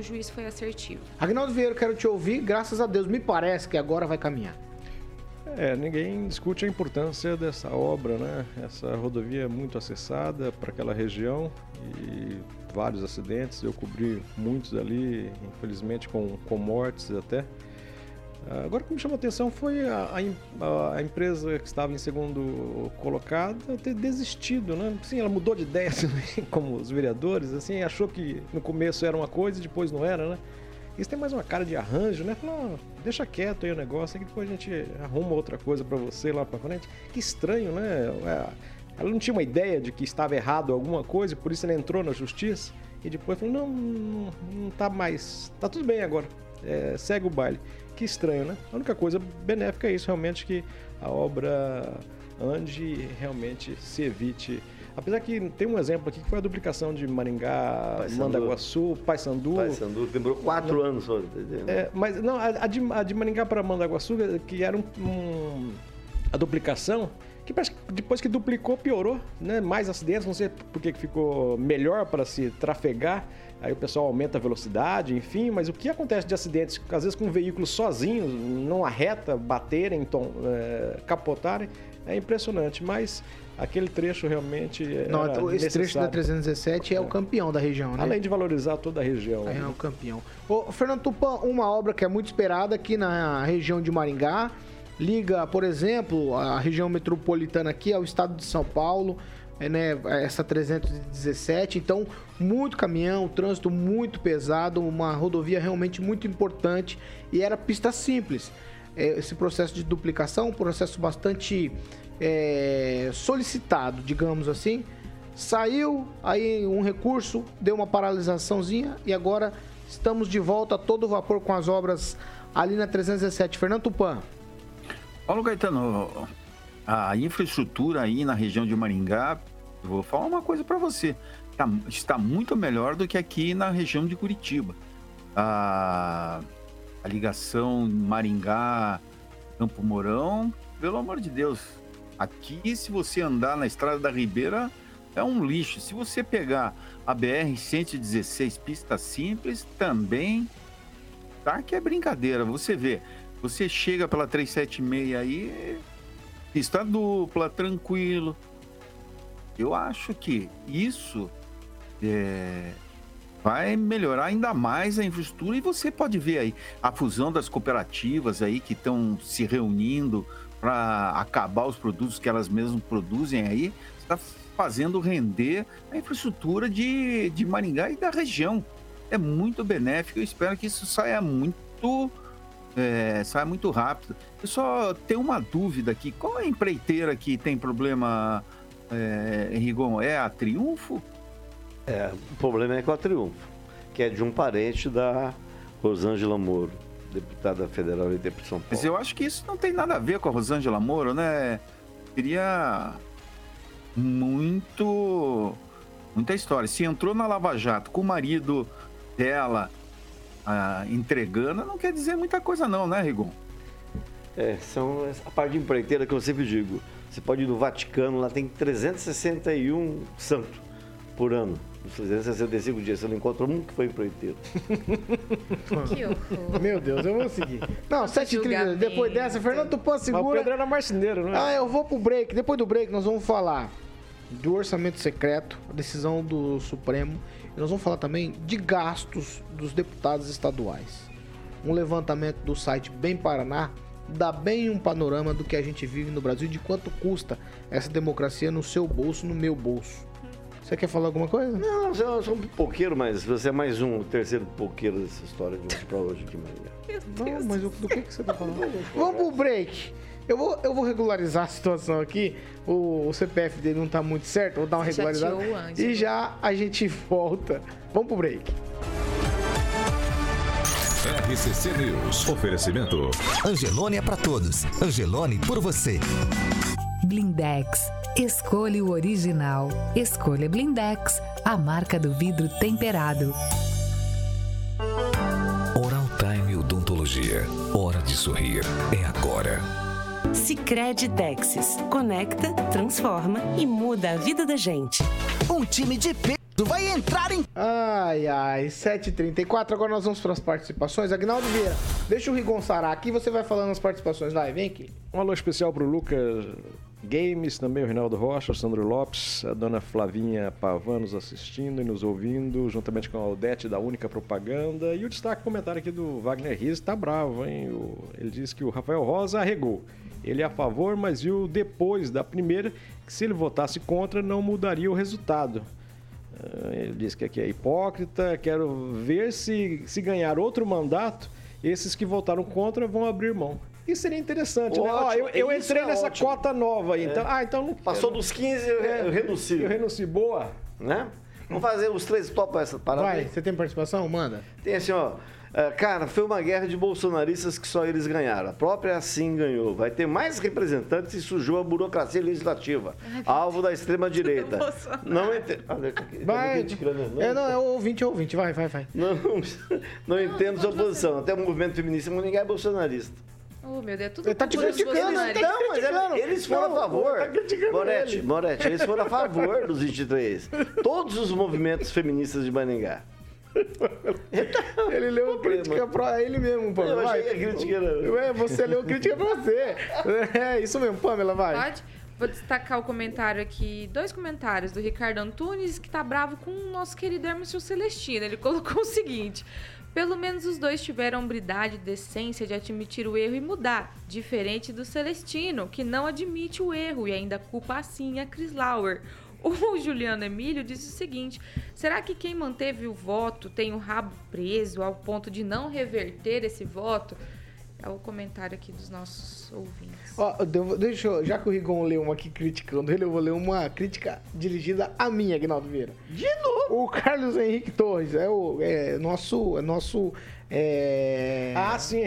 juiz foi assertivo. Aguinaldo Vieira, quero te ouvir, graças a Deus, me parece que agora vai caminhar. Ninguém discute a importância dessa obra, né? Essa rodovia é muito acessada para aquela região e vários acidentes, eu cobri muitos ali, infelizmente com mortes até. Agora, o que me chamou a atenção foi a empresa que estava em segundo colocado ter desistido, né? Sim, ela mudou de ideia, assim, como os vereadores, assim, achou que no começo era uma coisa e depois não era, né? Isso tem mais uma cara de arranjo, né? Falou, deixa quieto aí o negócio, que depois a gente arruma outra coisa pra você lá pra frente. Que estranho, né? Ela não tinha uma ideia de que estava errado alguma coisa, por isso ela entrou na justiça e depois falou, não tá mais, tá tudo bem agora, segue o baile. Que estranho, né? A única coisa benéfica é isso, realmente, que a obra ande e realmente se evite. Apesar que tem um exemplo aqui que foi a duplicação de Maringá, Mandaguaçu, Paiçandu. Paiçandu, demorou 4 anos só. Mas não, a de Maringá para Mandaguaçu, que era a duplicação, que parece que depois que duplicou, piorou, né? Mais acidentes, não sei porque ficou melhor para se trafegar. Aí o pessoal aumenta a velocidade, enfim, mas o que acontece de acidentes, às vezes com veículos sozinhos, numa reta, baterem, capotarem, É impressionante, mas aquele trecho realmente é necessário. Esse trecho da 317 é o campeão da região, né? Além de valorizar toda a região. É o campeão. Ô, Fernando Tupã, uma obra que é muito esperada aqui na região de Maringá, liga, por exemplo, a região metropolitana aqui ao estado de São Paulo, né, essa 317, então muito caminhão, trânsito muito pesado, uma rodovia realmente muito importante e era pista simples. Esse processo de duplicação, um processo bastante solicitado, digamos assim, saiu aí um recurso, deu uma paralisaçãozinha e agora estamos de volta a todo vapor com as obras ali na 317. Fernando Tupã. Paulo Caetano, a infraestrutura aí na região de Maringá, vou falar uma coisa para você, está muito melhor do que aqui na região de Curitiba. A ligação Maringá-Campo Mourão, pelo amor de Deus. Aqui, se você andar na Estrada da Ribeira, é um lixo. Se você pegar a PR-116, pista simples, também tá que é brincadeira. Você vê, você chega pela 376 aí, pista dupla, tranquilo. Eu acho que isso vai melhorar ainda mais a infraestrutura e você pode ver aí a fusão das cooperativas aí que estão se reunindo para acabar os produtos que elas mesmas produzem aí, está fazendo render a infraestrutura de Maringá e da região. É muito benéfico, eu espero que isso saia muito rápido. Eu só tenho uma dúvida aqui, qual é a empreiteira que tem problema, Rigon? É a Triunfo? O problema é com a Triunfo, que é de um parente da Rosângela Moro, deputada federal eleita por São Paulo. Mas eu acho que isso não tem nada a ver com a Rosângela Moro, né? Seria muita história. Se entrou na Lava Jato com o marido dela entregando, não quer dizer muita coisa não, né, Rigon? São a parte de empreiteira que eu sempre digo. Você pode ir no Vaticano, lá tem 361 santos por ano. Nos 365 dias, você não encontra um que foi empreiteiro. Que horror. Meu Deus, eu vou seguir. Não, 7h30, depois dessa, Fernando Tupã segura. Mas o Pedro era marceneiro, não é? Eu vou pro break. Depois do break, nós vamos falar do orçamento secreto, a decisão do Supremo. E nós vamos falar também de gastos dos deputados estaduais. Um levantamento do site Bem Paraná dá bem um panorama do que a gente vive no Brasil, de quanto custa essa democracia no seu bolso, no meu bolso. Você quer falar alguma coisa? Não, eu sou um pipoqueiro, mas você é mais um terceiro pipoqueiro dessa história de hoje pra hoje aqui, Maria. Não, mas do que você tá falando? Vamos pro break. Eu vou regularizar a situação aqui. O CPF dele não tá muito certo, vou dar uma regularizada. E já a gente volta. Vamos pro break. RCC News. Oferecimento. Angeloni é pra todos. Angeloni por você. Blindex. Escolha o original. Escolha Blindex, a marca do vidro temperado. Oral Time Odontologia. Hora de sorrir. É agora. Sicredi Dexxis. Conecta, transforma e muda a vida da gente. Um time de peso vai entrar em... Ai, 7h34. Agora nós vamos para as participações. Aguinaldo Vieira, deixa o Rigon sarar aqui. Você vai falando as participações. Vai, vem aqui. Um alô especial para o Lucas Games, também o Reinaldo Rocha, o Sandro Lopes, a dona Flavinha Pavan nos assistindo e nos ouvindo, juntamente com a Aldete da Única Propaganda. E o destaque comentário aqui do Wagner Riz, tá bravo, hein? Ele diz que o Rafael Rosa arregou. Ele é a favor, mas viu depois da primeira que se ele votasse contra não mudaria o resultado. Ele diz que aqui é hipócrita, quero ver se ganhar outro mandato, esses que votaram contra vão abrir mão. Isso seria interessante, ótimo, né? Eu entrei nessa ótimo. Cota nova aí. Então, então não passou dos 15, eu renuncio. Eu renuncio, boa, né? Vamos fazer os três topos essa parada. Vai, você tem participação? Manda. Tem assim, ó. Cara, foi uma guerra de bolsonaristas que só eles ganharam. A própria assim ganhou. Vai ter mais representantes e sujou a burocracia legislativa. Alvo da extrema-direita. Não entendo. Vai. Não, é ouvinte. Vai. Não entendo sua posição. Até o movimento feminista, ninguém é bolsonarista. Oh, meu Deus, tudo ele tá te criticando, então, mas eles foram a favor. Moretti, eles foram a favor dos 23. Todos os movimentos feministas de Maringá. Ele leu a crítica pra ele mesmo, Pamela. Eu achei que a crítica era... É, você leu a crítica pra você. É isso mesmo, Pamela, vai. Pode? Vou destacar o comentário aqui, dois comentários do Ricardo Antunes, que tá bravo com o nosso querido Hermes Celestino. Ele colocou o seguinte: pelo menos os dois tiveram a hombridade e decência de admitir o erro e mudar, diferente do Celestino, que não admite o erro e ainda culpa assim a Cris Lauer. O Juliano Emílio disse o seguinte: será que quem manteve o voto tem o rabo preso ao ponto de não reverter esse voto? É o comentário aqui dos nossos ouvintes. Já que o Rigon leu uma aqui criticando ele, eu vou ler uma crítica dirigida a mim, Aguinaldo Vieira. De novo? O Carlos Henrique Torres é nosso... Ah, sim.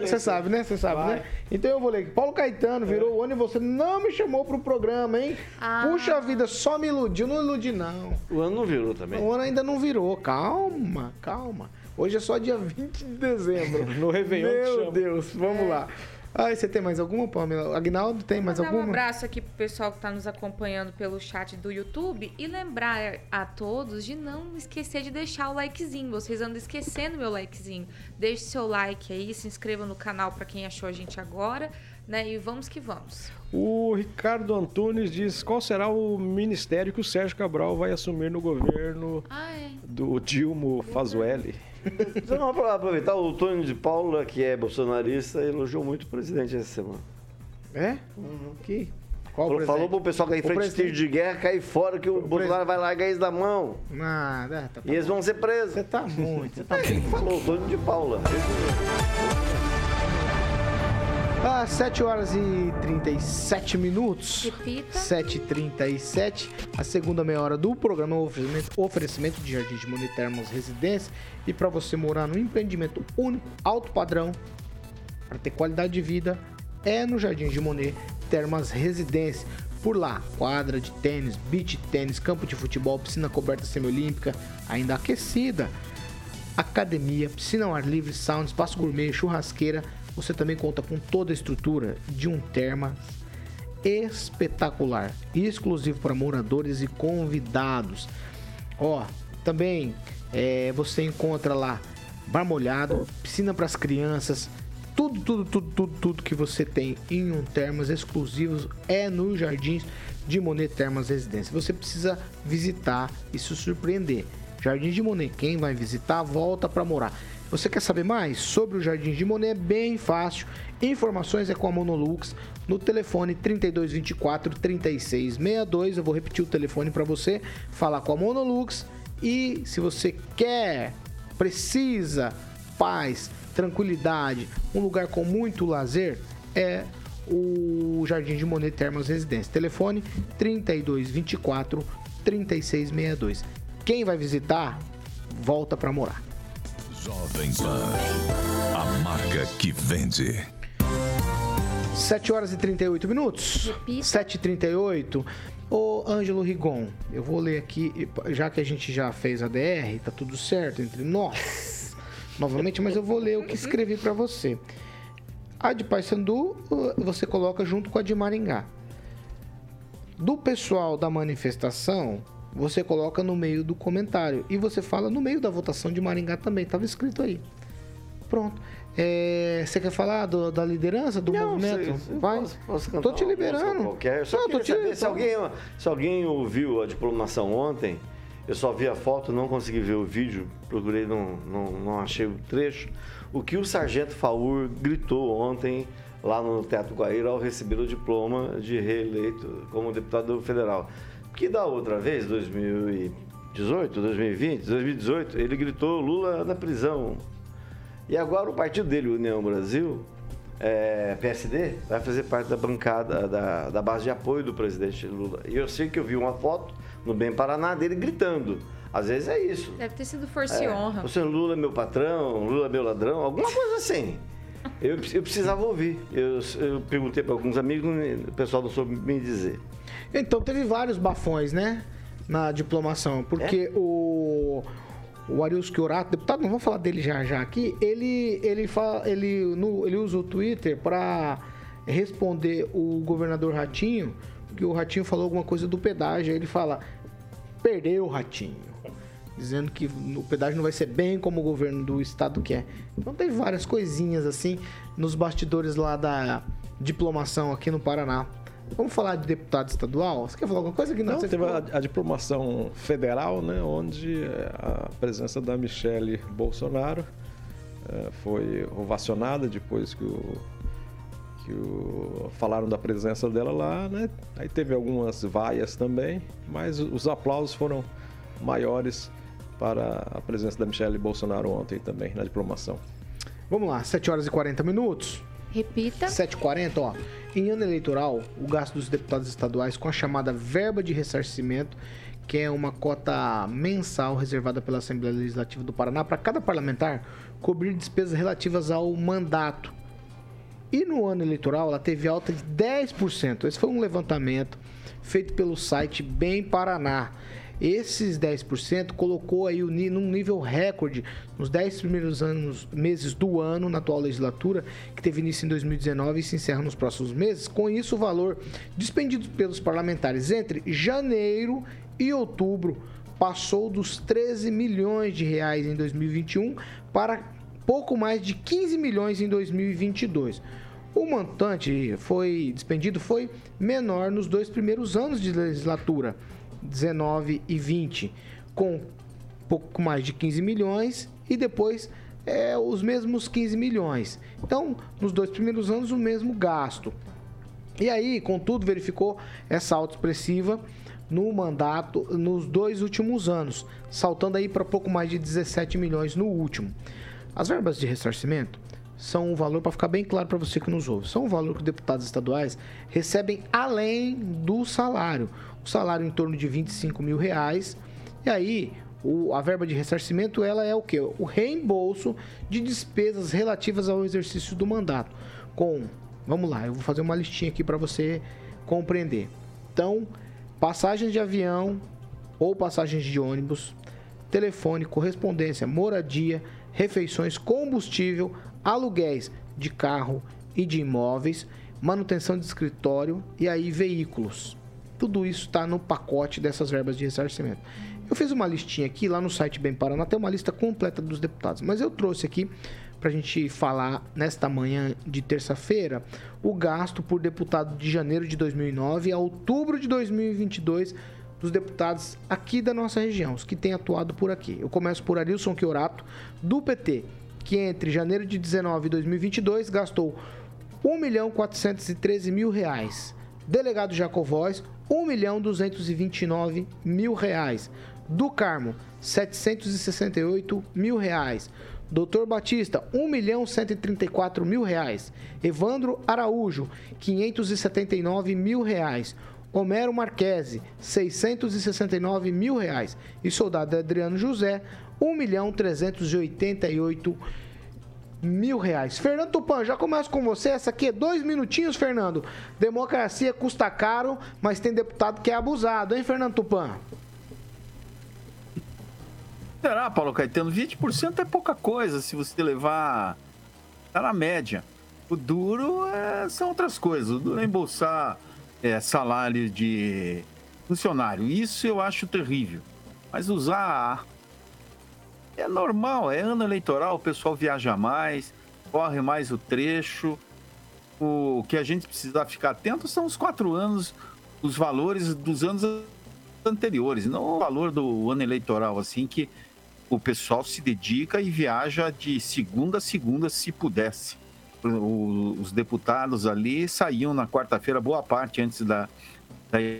Você sabe, né? Você sabe, né? Então eu vou ler. Paulo Caetano virou o ano e você não me chamou pro programa, hein? Ah. Puxa vida, só me iludiu. Não iludi, não. O ano não virou também. O ano ainda não virou. Calma, calma. Hoje é só dia 20 de dezembro. No Réveillon. Meu Deus, vamos lá. Ai, você tem mais alguma, Pâmela? Aguinaldo, tem mais alguma? Um abraço aqui pro pessoal que está nos acompanhando pelo chat do YouTube e lembrar a todos de não esquecer de deixar o likezinho. Vocês andam esquecendo meu likezinho. Deixe seu like aí, se inscreva no canal para quem achou a gente agora, né? E vamos que vamos. O Ricardo Antunes diz: qual será o ministério que o Sérgio Cabral vai assumir no governo do Dilma Fazuelli? Só não aproveitar, o Tony de Paula, que é bolsonarista, elogiou muito o presidente essa semana. É? Que? Qual falou, falou pro pessoal que aí frente prestígio de guerra, cai fora que o Bolsonaro vai largar eles da mão. Nada, tá. E eles vão ser presos. Você tá muito, você tá muito. Falou o Tony de Paula. 7 horas e 37 minutos. Repita. 7h37. A segunda meia hora do programa é um oferecimento de Jardim de Monitermos Residência. E para você morar num empreendimento único, alto padrão, para ter qualidade de vida, é no Jardim de Monet Termas Residência. Por lá, quadra de tênis, beach tênis, campo de futebol, piscina coberta semiolímpica, ainda aquecida, academia, piscina ao ar livre, sauna, espaço gourmet, churrasqueira. Você também conta com toda a estrutura de um termas espetacular, exclusivo para moradores e convidados. Também você encontra lá bar molhado, piscina para as crianças, tudo que você tem em um termas exclusivos é nos Jardins de Monet Termas Residência. Você precisa visitar e se surpreender. Jardim de Monet, quem vai visitar volta para morar. Você quer saber mais sobre o Jardim de Monet? É bem fácil. Informações é com a Monolux no telefone 3224-3662. Eu vou repetir o telefone para você falar com a Monolux. E se você quer, precisa, paz, tranquilidade, um lugar com muito lazer, é o Jardim de Monet Termas Residência. Telefone 3224-3662. Quem vai visitar, volta para morar. Jovem Pan, a marca que vende. 7 horas e 38 minutos. 7h38. Ô, Ângelo Rigon, eu vou ler aqui, já que a gente já fez a DR, tá tudo certo entre nós, novamente, mas eu vou ler o que escrevi pra você. A de Paiçandu, você coloca junto com a de Maringá. Do pessoal da manifestação... Você coloca no meio do comentário. E você fala no meio da votação de Maringá também. Estava escrito aí. Pronto. Você quer falar da liderança do movimento? Sei, vai. Posso tô te liberando. Qualquer. Eu só queria saber se alguém ouviu a diplomação ontem. Eu só vi a foto, não consegui ver o vídeo. Procurei, não achei o trecho. O que o sargento Faur gritou ontem lá no Teatro Guaíra ao receber o diploma de reeleito como deputado federal. Que da outra vez, 2018, 2020, 2018, ele gritou Lula na prisão. E agora o partido dele, União Brasil, PSD, vai fazer parte da bancada, da base de apoio do presidente Lula. E eu sei que eu vi uma foto no Bem Paraná dele gritando. Às vezes é isso. Deve ter sido força e honra. O senhor Lula é meu patrão, Lula é meu ladrão, alguma coisa assim. Eu precisava ouvir. Eu perguntei para alguns amigos, o pessoal não soube me dizer. Então, teve vários bafões, né? Na diplomação. Porque o Arius Chiorato, deputado, não vamos falar dele já aqui, ele usa o Twitter para responder o governador Ratinho, que o Ratinho falou alguma coisa do pedágio. Aí ele fala, perdeu o Ratinho. dizendo que o pedágio não vai ser bem como o governo do estado quer. Então tem várias coisinhas assim nos bastidores lá da diplomação aqui no Paraná. Vamos falar de deputado estadual? Você quer falar alguma coisa? Que não, teve a diplomação federal, né, onde a presença da Michele Bolsonaro foi ovacionada depois que falaram da presença dela lá, né? Aí teve algumas vaias também, mas os aplausos foram maiores para a presença da Michele Bolsonaro ontem também na diplomação. Vamos lá, 7h40. Repita. 7h40, ó. Em ano eleitoral, o gasto dos deputados estaduais com a chamada verba de ressarcimento, que é uma cota mensal reservada pela Assembleia Legislativa do Paraná para cada parlamentar cobrir despesas relativas ao mandato. E no ano eleitoral, ela teve alta de 10%. Esse foi um levantamento feito pelo site Bem Paraná. Esses 10% colocou aí num nível recorde nos 10 primeiros meses do ano, na atual legislatura, que teve início em 2019 e se encerra nos próximos meses. Com isso, o valor despendido pelos parlamentares entre janeiro e outubro passou dos 13 milhões de reais em 2021 para pouco mais de 15 milhões em 2022. O montante despendido foi menor nos dois primeiros anos de legislatura, 19 e 20, com pouco mais de 15 milhões e depois os mesmos 15 milhões. Então, nos dois primeiros anos, o mesmo gasto. E aí, contudo, verificou essa alta expressiva no mandato nos dois últimos anos, saltando aí para pouco mais de 17 milhões no último. As verbas de ressarcimento são um valor, para ficar bem claro para você que nos ouve, são um valor que deputados estaduais recebem além do salário. O salário em torno de R$25 mil. E aí, a verba de ressarcimento, ela é o quê? O reembolso de despesas relativas ao exercício do mandato. Vamos lá, eu vou fazer uma listinha aqui para você compreender. Então, passagens de avião ou passagens de ônibus, telefone, correspondência, moradia, refeições, combustível, aluguéis de carro e de imóveis, manutenção de escritório e aí veículos. Tudo isso está no pacote dessas verbas de ressarcimento. Eu fiz uma listinha aqui, lá no site Bem Paraná, tem uma lista completa dos deputados, mas eu trouxe aqui para a gente falar, nesta manhã de terça-feira, o gasto por deputado de janeiro de 2009 a outubro de 2022 dos deputados aqui da nossa região, os que têm atuado por aqui. Eu começo por Arilson Chiorato, do PT, que entre janeiro de 19 e 2022 gastou R$1.413.000. Delegado Jacovóis, R$1.229.000. Ducarmo, R$768.000. Doutor Batista, R$1.134.000. Evandro Araújo, R$579.000. Homero Marquese, R$669.000. E soldado Adriano José, R$1.388.000. Fernando Tupã, já começo com você. Essa aqui é 2 minutinhos, Fernando. Democracia custa caro, mas tem deputado que é abusado, hein, Fernando Tupã? Será, Paulo Caetano? 20% é pouca coisa se você levar. Tá na média. O duro são outras coisas. O duro é embolsar salário de funcionário. Isso eu acho terrível. Mas usar é normal, é ano eleitoral, o pessoal viaja mais, corre mais o trecho. O que a gente precisa ficar atento são os 4 anos, os valores dos anos anteriores, não o valor do ano eleitoral, assim, que o pessoal se dedica e viaja de segunda a segunda, se pudesse. Os deputados ali saíam na quarta-feira, boa parte antes da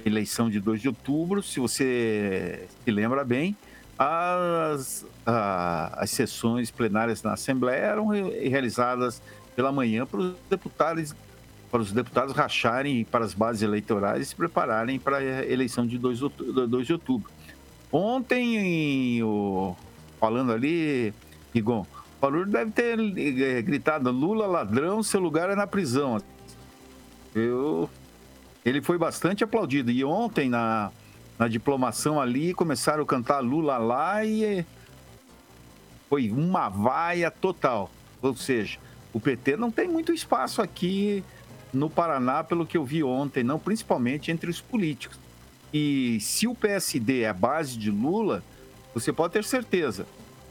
eleição de 2 de outubro, se você se lembra bem. As sessões plenárias na Assembleia eram realizadas pela manhã para os deputados racharem para as bases eleitorais e se prepararem para a eleição de 2 de outubro. Ontem, falando ali, Rigon, o Paulo deve ter gritado: Lula, ladrão, seu lugar é na prisão. Ele foi bastante aplaudido. E ontem, na diplomação ali, começaram a cantar Lula lá e foi uma vaia total. Ou seja, o PT não tem muito espaço aqui no Paraná, pelo que eu vi ontem, não, principalmente entre os políticos. E se o PSD é a base de Lula, Você pode ter certeza.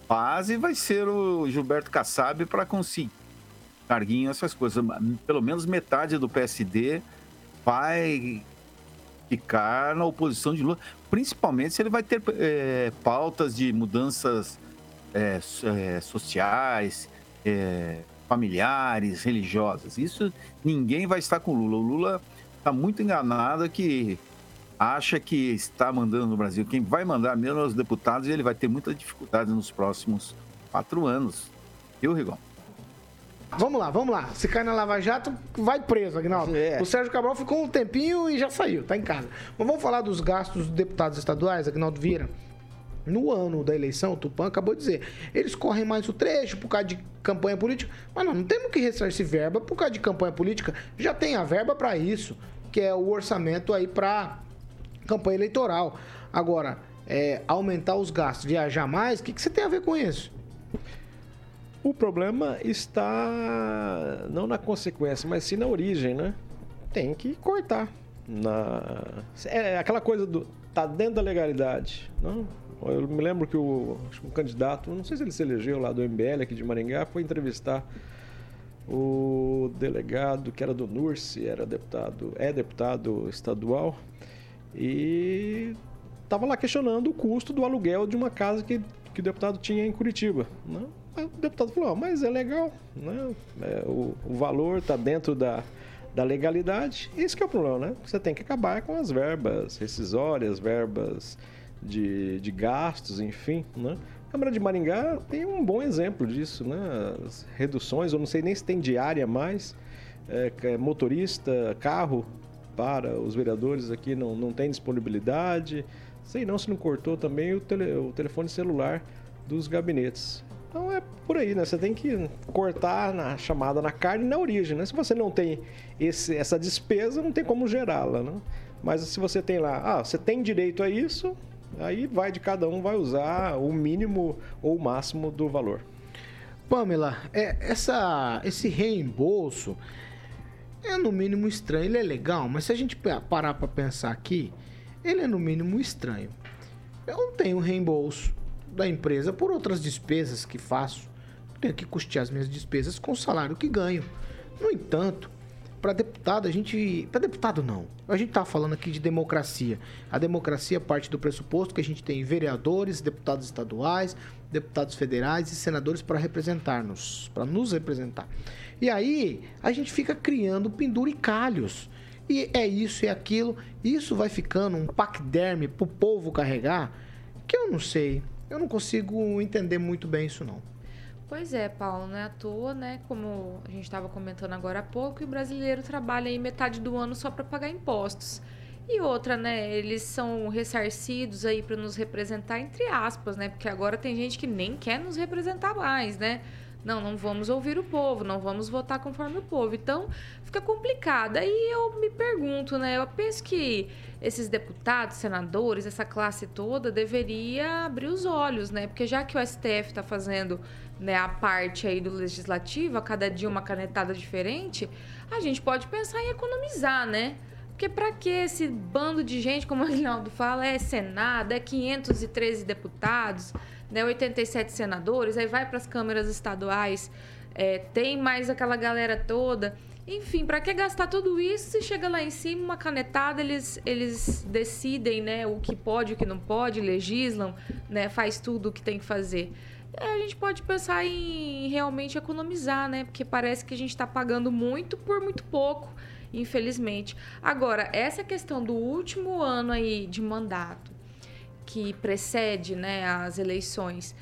Quase vai ser o Gilberto Kassab para conseguir carguinho, essas coisas. Pelo menos metade do PSD vai ficar na oposição de Lula, principalmente se ele vai ter pautas de mudanças sociais, familiares, religiosas. Isso ninguém vai estar com o Lula. O Lula está muito enganado, que acha que está mandando no Brasil. Quem vai mandar mesmo é os deputados, e ele vai ter muita dificuldade nos próximos 4 anos. Viu, Rigon? Vamos lá. Se cai na Lava Jato, vai preso, Aguinaldo. É. O Sérgio Cabral ficou um tempinho e já saiu, tá em casa. Mas vamos falar dos gastos dos deputados estaduais, Aguinaldo Vieira. No ano da eleição, o Tupã acabou de dizer, eles correm mais o trecho por causa de campanha política. Mas não temos que ressarcir verba por causa de campanha política. Já tem a verba para isso, que é o orçamento aí para campanha eleitoral. Agora, aumentar os gastos, viajar mais, o que você tem a ver com isso? O problema está não na consequência, mas sim na origem, né? Tem que cortar. É aquela coisa do... Tá dentro da legalidade, não? Eu me lembro que um candidato, não sei se ele se elegeu lá do MBL aqui de Maringá, foi entrevistar o delegado que era do NURSE, é deputado estadual, e estava lá questionando o custo do aluguel de uma casa que o deputado tinha em Curitiba, né? O deputado falou, mas é legal, né? O valor está dentro da legalidade. Esse que é o problema, né? Você tem que acabar com as verbas rescisórias, verbas de gastos, enfim, né? A Câmara de Maringá tem um bom exemplo disso, né? As reduções, eu não sei nem se tem diária mais, motorista, carro para os vereadores aqui não tem disponibilidade, sei não se não cortou também o telefone celular dos gabinetes. Então é por aí, né? Você tem que cortar na chamada na carne na origem, né? Se você não tem essa despesa, não tem como gerá-la, né? Mas se você tem lá, você tem direito a isso, aí vai de cada um, vai usar o mínimo ou o máximo do valor. Pâmela, esse reembolso é no mínimo estranho, ele é legal, mas se a gente parar para pensar aqui, ele é no mínimo estranho. Eu não tenho reembolso da empresa por outras despesas que faço. Tenho que custear as minhas despesas com o salário que ganho. No entanto, para deputado, a gente está falando aqui de democracia. A democracia parte do pressuposto que a gente tem vereadores, deputados estaduais, deputados federais e senadores para representar-nos, para nos representar. E aí, a gente fica criando penduricalhos. E é isso, é aquilo. Isso vai ficando um paquiderme para o povo carregar, que eu não sei. Eu não consigo entender muito bem isso, não. Pois é, Paulo, não é à toa, né? Como a gente estava comentando agora há pouco, o brasileiro trabalha aí metade do ano só para pagar impostos. E outra, né? Eles são ressarcidos aí para nos representar, entre aspas, né? Porque agora tem gente que nem quer nos representar mais, né? Não vamos ouvir o povo, não vamos votar conforme o povo. Então, fica complicado. Aí eu me pergunto, né? Eu penso que esses deputados, senadores, essa classe toda deveria abrir os olhos, né? Porque já que o STF está fazendo, né, a parte aí do legislativo, a cada dia uma canetada diferente, a gente pode pensar em economizar, né? Porque para que esse bando de gente, como o Aguinaldo fala, é Senado, é 513 deputados, né, 87 senadores, aí vai para as câmaras estaduais, tem mais aquela galera toda. Enfim, para que gastar tudo isso se chega lá em cima, uma canetada, eles decidem, né, o que pode, o que não pode, legislam, né, faz tudo o que tem que fazer. A gente pode pensar em realmente economizar, né, porque parece que a gente está pagando muito por muito pouco, infelizmente. Agora, essa questão do último ano aí de mandato, que precede, né, as eleições,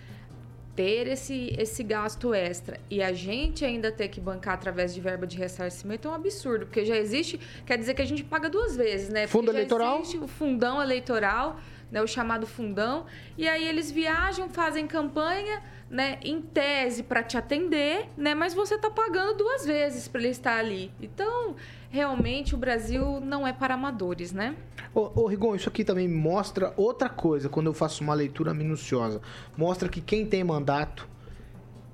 ter esse gasto extra e a gente ainda ter que bancar através de verba de ressarcimento é um absurdo, porque já existe, quer dizer que a gente paga duas vezes, né? Fundo eleitoral? Existe o fundão eleitoral, né, o chamado fundão, e aí eles viajam, fazem campanha, né, em tese para te atender, né, mas você está pagando duas vezes para ele estar ali. Então, realmente, o Brasil não é para amadores, né? Ô Rigon, isso aqui também mostra outra coisa, quando eu faço uma leitura minuciosa. Mostra que quem tem mandato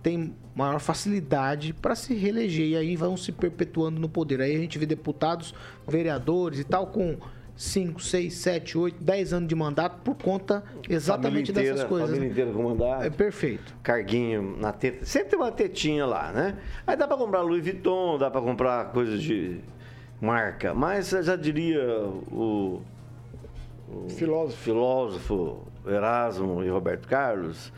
tem maior facilidade para se reeleger e aí vão se perpetuando no poder. Aí a gente vê deputados, vereadores e tal com 5, 6, 7, 8, 10 anos de mandato por conta exatamente inteira, dessas coisas. Família inteira com mandato. É perfeito. Carguinho na teta. Sempre tem uma tetinha lá, né? Aí dá para comprar Louis Vuitton, dá para comprar coisas de marca. Mas eu já diria o filósofo Erasmo e Roberto Carlos,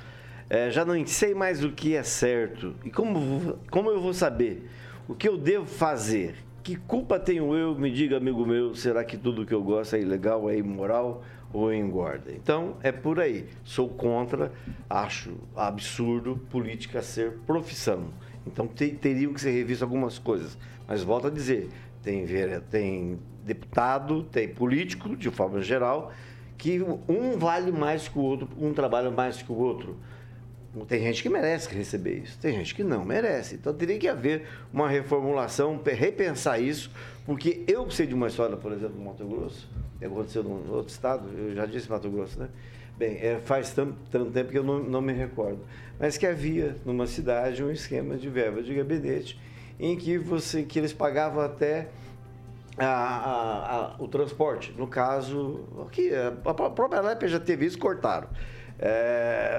já não sei mais o que é certo. E como eu vou saber o que eu devo fazer? Que culpa tenho eu? Me diga, amigo meu, será que tudo que eu gosto é ilegal, é imoral ou engorda? Então, é por aí. Sou contra, acho absurdo política ser profissão. Então, teriam que ser revistas algumas coisas. Mas, volto a dizer, tem deputado, tem político, de forma geral, que um vale mais que o outro, um trabalha mais que o outro. Tem gente que merece receber isso, tem gente que não merece. Então, teria que haver uma reformulação, repensar isso, porque eu sei de uma história, por exemplo, no Mato Grosso, aconteceu em outro estado, eu já disse Mato Grosso, né? Bem, faz tanto tempo que eu não me recordo, mas que havia numa cidade um esquema de verba de gabinete em que, que eles pagavam até o transporte. No caso, aqui, a própria LEP já teve isso, cortaram.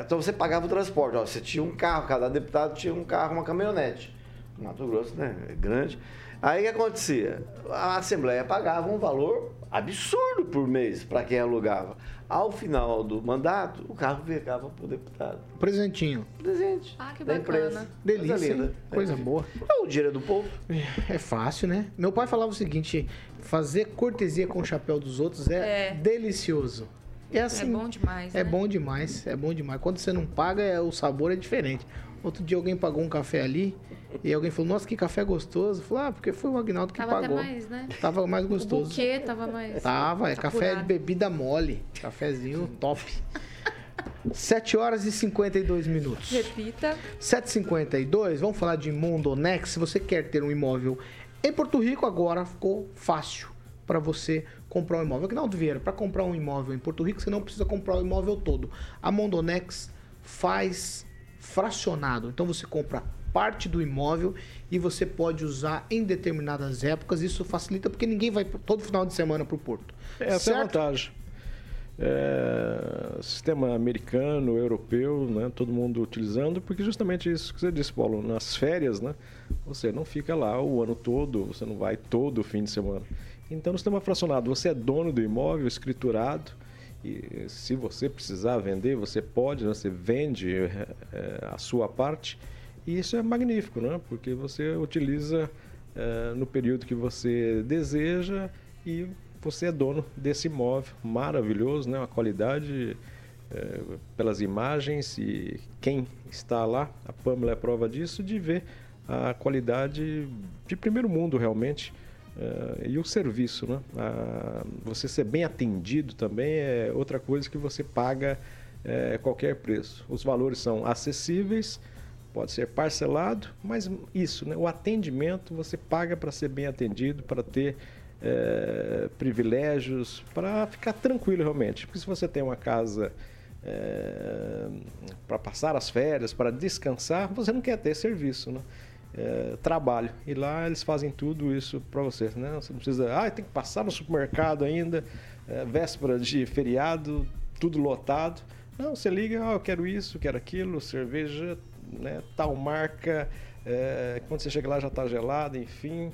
Então você pagava o transporte, ó, você tinha um carro, cada deputado tinha um carro, uma caminhonete. Mato Grosso, né? É grande. Aí o que acontecia? A Assembleia pagava um valor absurdo por mês para quem alugava. Ao final do mandato, o carro ficava para o deputado. Presentinho. Presente. Ah, que bacana. Delícia. Coisa linda. Coisa boa. É o dinheiro do povo. É fácil, né? Meu pai falava o seguinte: fazer cortesia com o chapéu dos outros é delicioso. É, assim, é bom demais, né? É bom demais. Quando você não paga, o sabor é diferente. Outro dia alguém pagou um café ali e alguém falou, nossa, que café gostoso. Eu falei, porque foi o Aguinaldo que pagou. Tava até mais, né? Tava mais gostoso. O buquê tava mais... Tava café de bebida mole. Cafezinho top. 7 horas e 52 minutos. Repita. 7h52, vamos falar de Mondonex. Se você quer ter um imóvel em Porto Rico, agora ficou fácil para você comprar um imóvel. Aguinaldo Vieira, para comprar um imóvel em Porto Rico, você não precisa comprar o imóvel todo. A Mondonex faz fracionado. Então, você compra parte do imóvel e você pode usar em determinadas épocas. Isso facilita porque ninguém vai todo final de semana para o Porto. Essa é a vantagem. Sistema americano, europeu, né, todo mundo utilizando, porque justamente isso que você disse, Paulo, nas férias, né, você não fica lá o ano todo, você não vai todo fim de semana. Então, no sistema fracionado, você é dono do imóvel, escriturado, e se você precisar vender, você pode, né? Você vende a sua parte, e isso é magnífico, né? Porque você utiliza no período que você deseja e você é dono desse imóvel maravilhoso, né? Uma qualidade pelas imagens, e quem está lá, a Pâmela é prova disso, de ver a qualidade de primeiro mundo realmente. E o serviço, né? Você ser bem atendido também é outra coisa que você paga qualquer preço. Os valores são acessíveis, pode ser parcelado, mas isso, né? O atendimento você paga para ser bem atendido, para ter privilégios, para ficar tranquilo realmente. Porque se você tem uma casa para passar as férias, para descansar, você não quer ter serviço, né? Trabalho, e lá eles fazem tudo isso para você, né? Você não precisa, tem que passar no supermercado ainda, véspera de feriado, tudo lotado. Não, você liga, eu quero isso, quero aquilo, cerveja, né, tal marca, quando você chega lá já está gelada, enfim,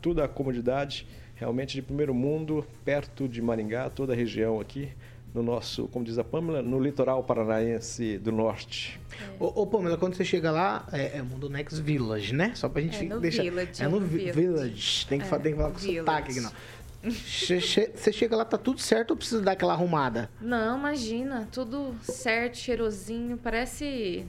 toda a comodidade realmente de primeiro mundo, perto de Maringá, toda a região aqui, no nosso, como diz a Pâmela, no litoral paranaense do norte. Ô Pâmela, quando você chega lá, é Mondonex Village, né? Só pra gente deixar... Village, é no Village. Tem que falar com sotaque aqui, não. Você chega lá, tá tudo certo ou precisa dar aquela arrumada? Não, imagina. Tudo certo, cheirosinho. Parece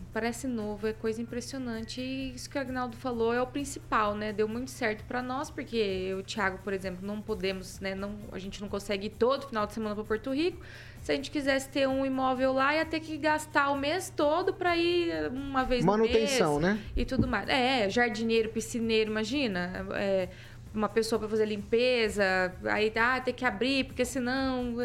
novo, é coisa impressionante. E isso que o Aguinaldo falou é o principal, né? Deu muito certo pra nós, porque eu e o Thiago, por exemplo, não podemos, né? A gente não consegue ir todo final de semana pra Porto Rico. Se a gente quisesse ter um imóvel lá, ia ter que gastar o mês todo para ir uma vez no mês. Manutenção, né? E tudo mais. Jardineiro, piscineiro, imagina. Uma pessoa para fazer limpeza, aí tem que abrir, porque senão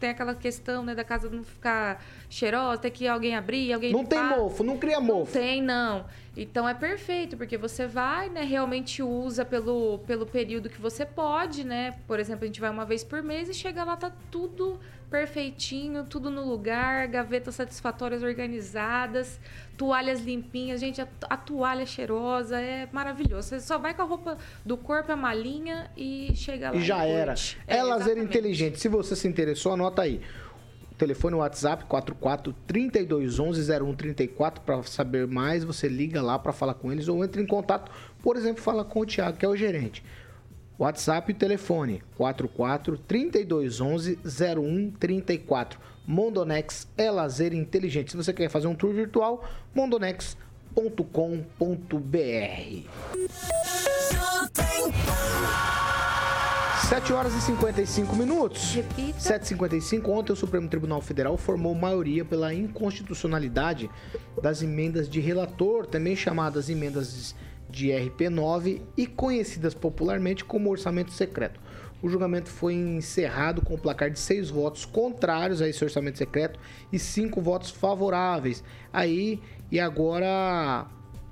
tem aquela questão, né, da casa não ficar cheirosa, tem que alguém abrir, alguém limpar. Não tem mofo, não cria mofo. Não tem, não. Então é perfeito, porque você vai, né, realmente usa pelo período que você pode, né? Por exemplo, a gente vai uma vez por mês e chega lá, tá tudo perfeitinho, tudo no lugar, gavetas satisfatórias organizadas, toalhas limpinhas, gente, a toalha cheirosa, é maravilhoso. Você só vai com a roupa do corpo, a malinha e chega lá. E já era. É lazer inteligente. Se você se interessou, anota aí. Telefone WhatsApp 44-3211-0134 para saber mais, você liga lá para falar com eles ou entra em contato, por exemplo, fala com o Thiago, que é o gerente. WhatsApp e telefone 44-3211-0134. Mondonex é lazer inteligente. Se você quer fazer um tour virtual, mondonex.com.br. 7h55. Repita. 7h55. Ontem o Supremo Tribunal Federal formou maioria pela inconstitucionalidade das emendas de relator, também chamadas emendas de RP9 e conhecidas popularmente como orçamento secreto. O julgamento foi encerrado com o placar de 6 votos contrários a esse orçamento secreto e 5 votos favoráveis. E agora,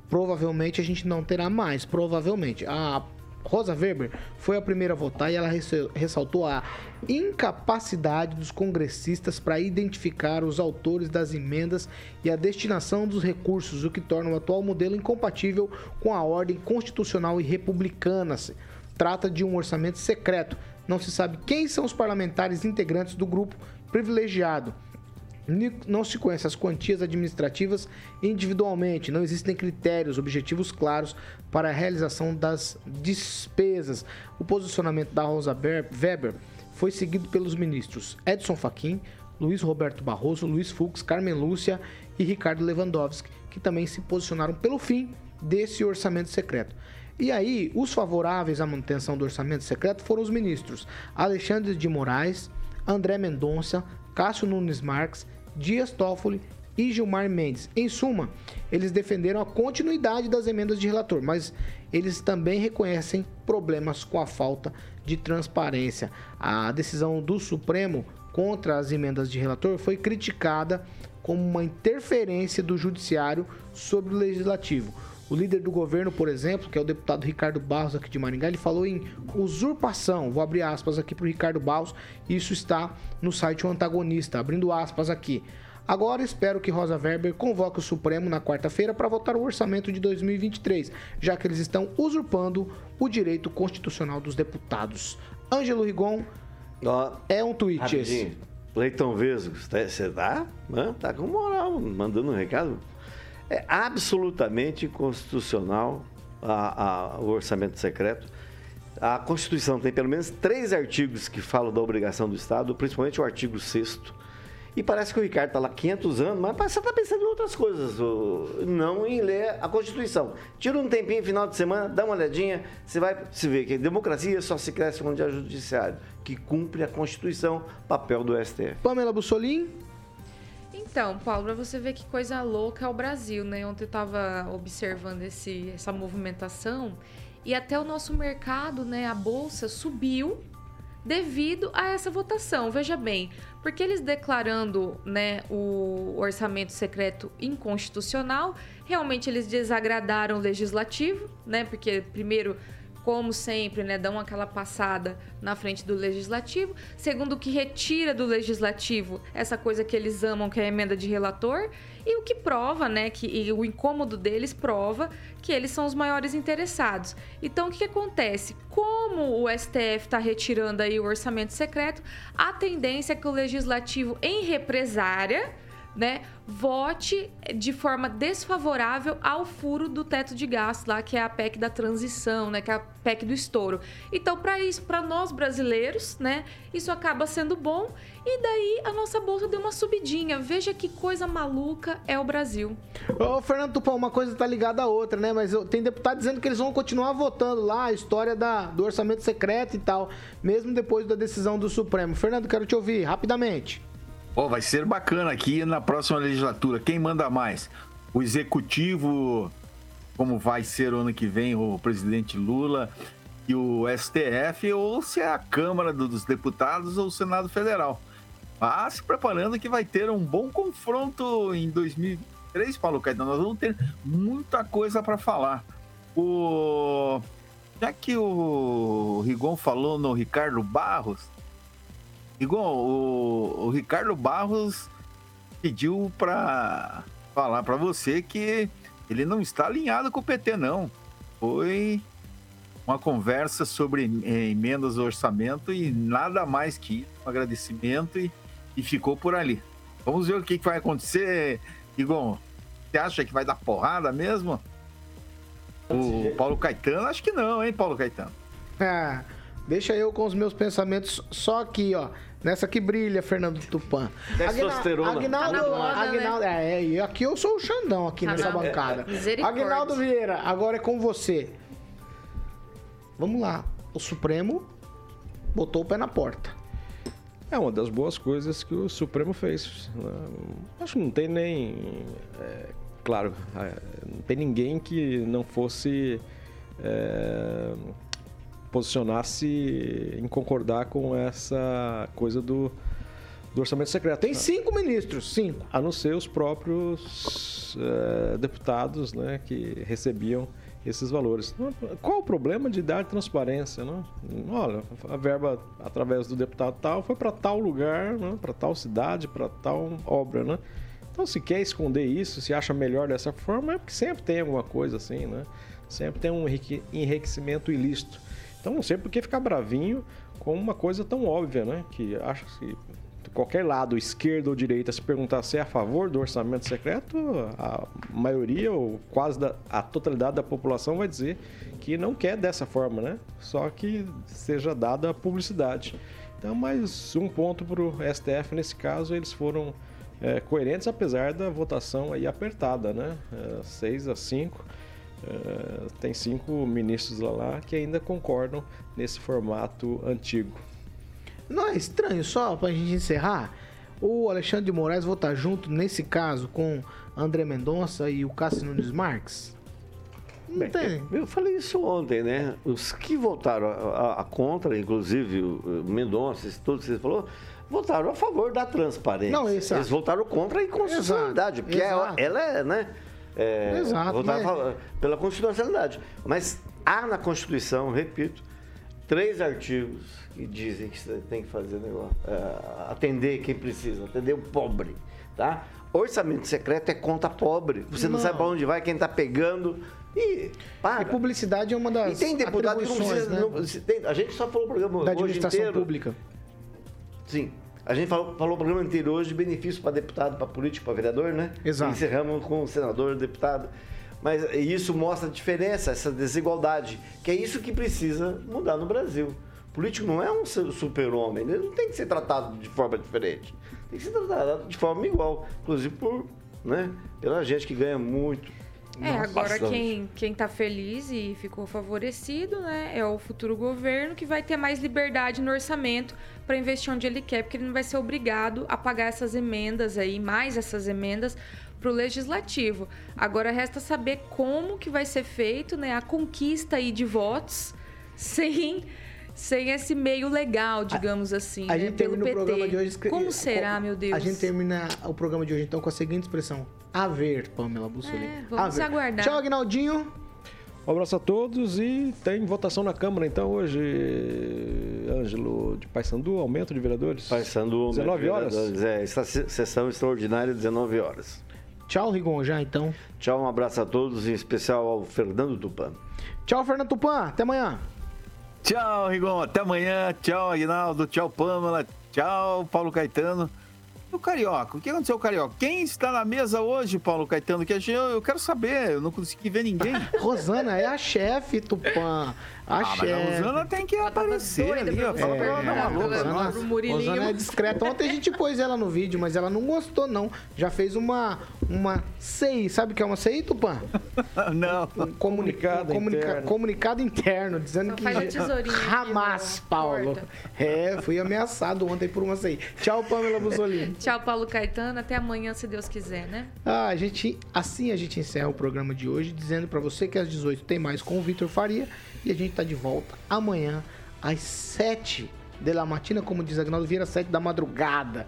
provavelmente, a gente não terá mais. Provavelmente. A Rosa Weber foi a primeira a votar e ela ressaltou a incapacidade dos congressistas para identificar os autores das emendas e a destinação dos recursos, o que torna o atual modelo incompatível com a ordem constitucional e republicana. Trata de um orçamento secreto. Não se sabe quem são os parlamentares integrantes do grupo privilegiado. Não se conhecem as quantias administrativas individualmente, não existem critérios, objetivos claros para a realização das despesas. O posicionamento da Rosa Weber foi seguido pelos ministros Edson Fachin, Luiz Roberto Barroso, Luiz Fux, Carmen Lúcia e Ricardo Lewandowski, que também se posicionaram pelo fim desse orçamento secreto. E aí, os favoráveis à manutenção do orçamento secreto foram os ministros Alexandre de Moraes, André Mendonça, Cássio Nunes Marques, Dias Toffoli e Gilmar Mendes. Em suma, eles defenderam a continuidade das emendas de relator, mas eles também reconhecem problemas com a falta de transparência. A decisão do Supremo contra as emendas de relator foi criticada como uma interferência do Judiciário sobre o Legislativo. O líder do governo, por exemplo, que é o deputado Ricardo Barros aqui de Maringá, ele falou em usurpação. Vou abrir aspas aqui para o Ricardo Barros, isso está no site O Antagonista, abrindo aspas aqui. Agora espero que Rosa Weber convoque o Supremo na quarta-feira para votar o orçamento de 2023, já que eles estão usurpando o direito constitucional dos deputados. Ângelo Rigon, é um tweet rapidinho. Esse. Leitão Vesgo, você tá? Mano, tá com moral, mandando um recado. É absolutamente inconstitucional o orçamento secreto. A Constituição tem pelo menos 3 artigos que falam da obrigação do Estado, principalmente o artigo 6º. E parece que o Ricardo está lá 500 anos, mas você está pensando em outras coisas, não em ler a Constituição. Tira um tempinho, final de semana, dá uma olhadinha, você vai se ver que a democracia só se cresce onde há judiciário, que cumpre a Constituição, papel do STF. Pâmela Bussolin. Então, Paulo, para você ver que coisa louca é o Brasil, né? Ontem eu estava observando essa movimentação e até o nosso mercado, né, a Bolsa subiu devido a essa votação. Veja bem, porque eles declarando, né, o orçamento secreto inconstitucional, realmente eles desagradaram o legislativo, né? Porque primeiro, como sempre, né, dão aquela passada na frente do legislativo. Segundo, o que retira do legislativo essa coisa que eles amam, que é a emenda de relator. E o que prova, né, e o incômodo deles prova que eles são os maiores interessados. Então, o que acontece? Como o STF está retirando aí o orçamento secreto, a tendência é que o legislativo, em represária, né, vote de forma desfavorável ao furo do teto de gastos lá, que é a PEC da transição, né, que é a PEC do estouro. Então, para isso, para nós brasileiros, né, isso acaba sendo bom e daí a nossa bolsa deu uma subidinha. Veja que coisa maluca é o Brasil. Ô, Fernando Tupã, uma coisa tá ligada à outra, né, mas tem deputado dizendo que eles vão continuar votando lá a história do orçamento secreto e tal, mesmo depois da decisão do Supremo. Fernando, quero te ouvir rapidamente. Vai ser bacana aqui na próxima legislatura. Quem manda mais? O Executivo, como vai ser o ano que vem, o presidente Lula e o STF, ou se é a Câmara dos Deputados ou o Senado Federal. Mas se preparando que vai ter um bom confronto em 2023. 3, Paulo Caetano, nós vamos ter muita coisa para falar. Já que o Rigon falou no Ricardo Barros, Rigon, o Ricardo Barros pediu para falar para você que ele não está alinhado com o PT, não. Foi uma conversa sobre emendas ao orçamento e nada mais que um agradecimento e ficou por ali. Vamos ver o que vai acontecer, Rigon. Você acha que vai dar porrada mesmo? O Paulo Caetano? Acho que não, hein, Paulo Caetano? Ah, deixa eu com os meus pensamentos só aqui, ó. Nessa que brilha, Fernando Tupã. Testosterona. Aguinaldo, aqui eu sou o Xandão aqui nessa bancada. Aguinaldo Vieira, agora é com você. Vamos lá. O Supremo botou o pé na porta. É uma das boas coisas que o Supremo fez. Acho que não tem nem... claro, não tem ninguém que não fosse... posicionar-se em concordar com essa coisa do orçamento secreto. Tem 5 ministros, 5. A não ser os próprios deputados, né, que recebiam esses valores. Qual o problema de dar transparência? Não? Olha, a verba através do deputado tal foi para tal lugar, né, para tal cidade, para tal obra. Né? Então, se quer esconder isso, se acha melhor dessa forma, é porque sempre tem alguma coisa assim, né? Sempre tem um enriquecimento ilícito. Então, não sei por que ficar bravinho com uma coisa tão óbvia, né? Que acho que qualquer lado, esquerda ou direita, se perguntar se é a favor do orçamento secreto, a maioria ou quase a totalidade da população vai dizer que não quer dessa forma, né? Só que seja dada a publicidade. Então, mais um ponto para o STF. Nesse caso, eles foram coerentes, apesar da votação aí apertada, né? 6-5. Tem 5 ministros lá que ainda concordam nesse formato antigo. Não é estranho, só pra gente encerrar, o Alexandre de Moraes votar junto, nesse caso, com André Mendonça e o Cássio Nunes Marques? Não tem. Eu falei isso ontem, né? Os que votaram a contra, inclusive o Mendonça, tudo que você falou, votaram a favor da transparência. Não, eles votaram contra a inconstitucionalidade, porque ela é, né? Exato, votar pela constitucionalidade. Mas há na Constituição, repito, 3 artigos que dizem que você tem que fazer negócio, atender quem precisa, atender o pobre, tá? Orçamento secreto é conta pobre. Você não sabe para onde vai, quem está pegando e paga. E publicidade é uma das atribuições. E tem deputado que não precisa, né? A gente só falou o programa hoje inteiro. Da administração pública. Sim. A gente falou o programa inteiro hoje de benefício para deputado, para político, para vereador, né? Exato. E encerramos com o senador, deputado. Mas isso mostra a diferença, essa desigualdade, que é isso que precisa mudar no Brasil. O político não é um super-homem, ele não tem que ser tratado de forma diferente. Tem que ser tratado de forma igual, inclusive pela gente que ganha muito. Agora quem tá feliz e ficou favorecido, né, é o futuro governo, que vai ter mais liberdade no orçamento para investir onde ele quer, porque ele não vai ser obrigado a pagar essas emendas aí, mais essas emendas pro legislativo. Agora resta saber como que vai ser feito, né, a conquista aí de votos sem esse meio legal, digamos assim. A gente termina o programa de hoje... Como será, meu Deus? A gente termina o programa de hoje, então, com a seguinte expressão. A ver, Pâmela Bussolin. Vamos aguardar. Tchau, Aguinaldinho. Um abraço a todos e tem votação na Câmara, então, hoje, Ângelo, de Paiçandu, aumento de vereadores. Paiçandu, 19 horas. Sessão extraordinária, 19 horas. Tchau, Rigon, já, então. Tchau, um abraço a todos, em especial ao Fernando Tupã. Tchau, Fernando Tupã, até amanhã. Tchau, Rigon, até amanhã. Tchau, Aguinaldo. Tchau, Pâmela. Tchau, Paulo Caetano. O Carioca, o que aconteceu com o Carioca? Quem está na mesa hoje, Paulo Caetano? Que eu quero saber, eu não consegui ver ninguém. Rosana é a chefe, Tupã. Mas a Rosana tem que aparecer ali, ó. Fala pra ela dar uma louca. Rosana é discreta. Ontem a gente pôs ela no vídeo, mas ela não gostou, não. Já fez uma CI. Sabe o que é uma CI, Tupã? Não. Comunicado interno, dizendo que Hamas, Paulo. Fui ameaçado ontem por uma CI. Tchau, Pâmela Bussolin. Tchau, Paulo Caetano. Até amanhã, se Deus quiser, né? Assim a gente encerra o programa de hoje, dizendo pra você que às 18 tem mais com o Vitor Faria. E a gente tá de volta amanhã às 7 da matina, como diz Aguinaldo Vieira, 7 da madrugada.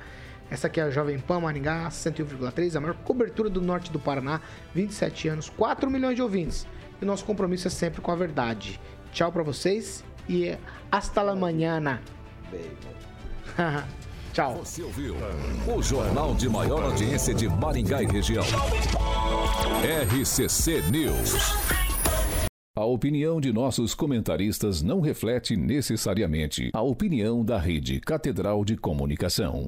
Essa aqui é a Jovem Pan Maringá, 101,3, a maior cobertura do norte do Paraná, 27 anos, 4 milhões de ouvintes. E o nosso compromisso é sempre com a verdade. Tchau pra vocês e hasta la mañana. Tchau. Você ouviu o jornal de maior audiência de Maringá e região. RCC News. A opinião de nossos comentaristas não reflete necessariamente a opinião da Rede Catedral de Comunicação.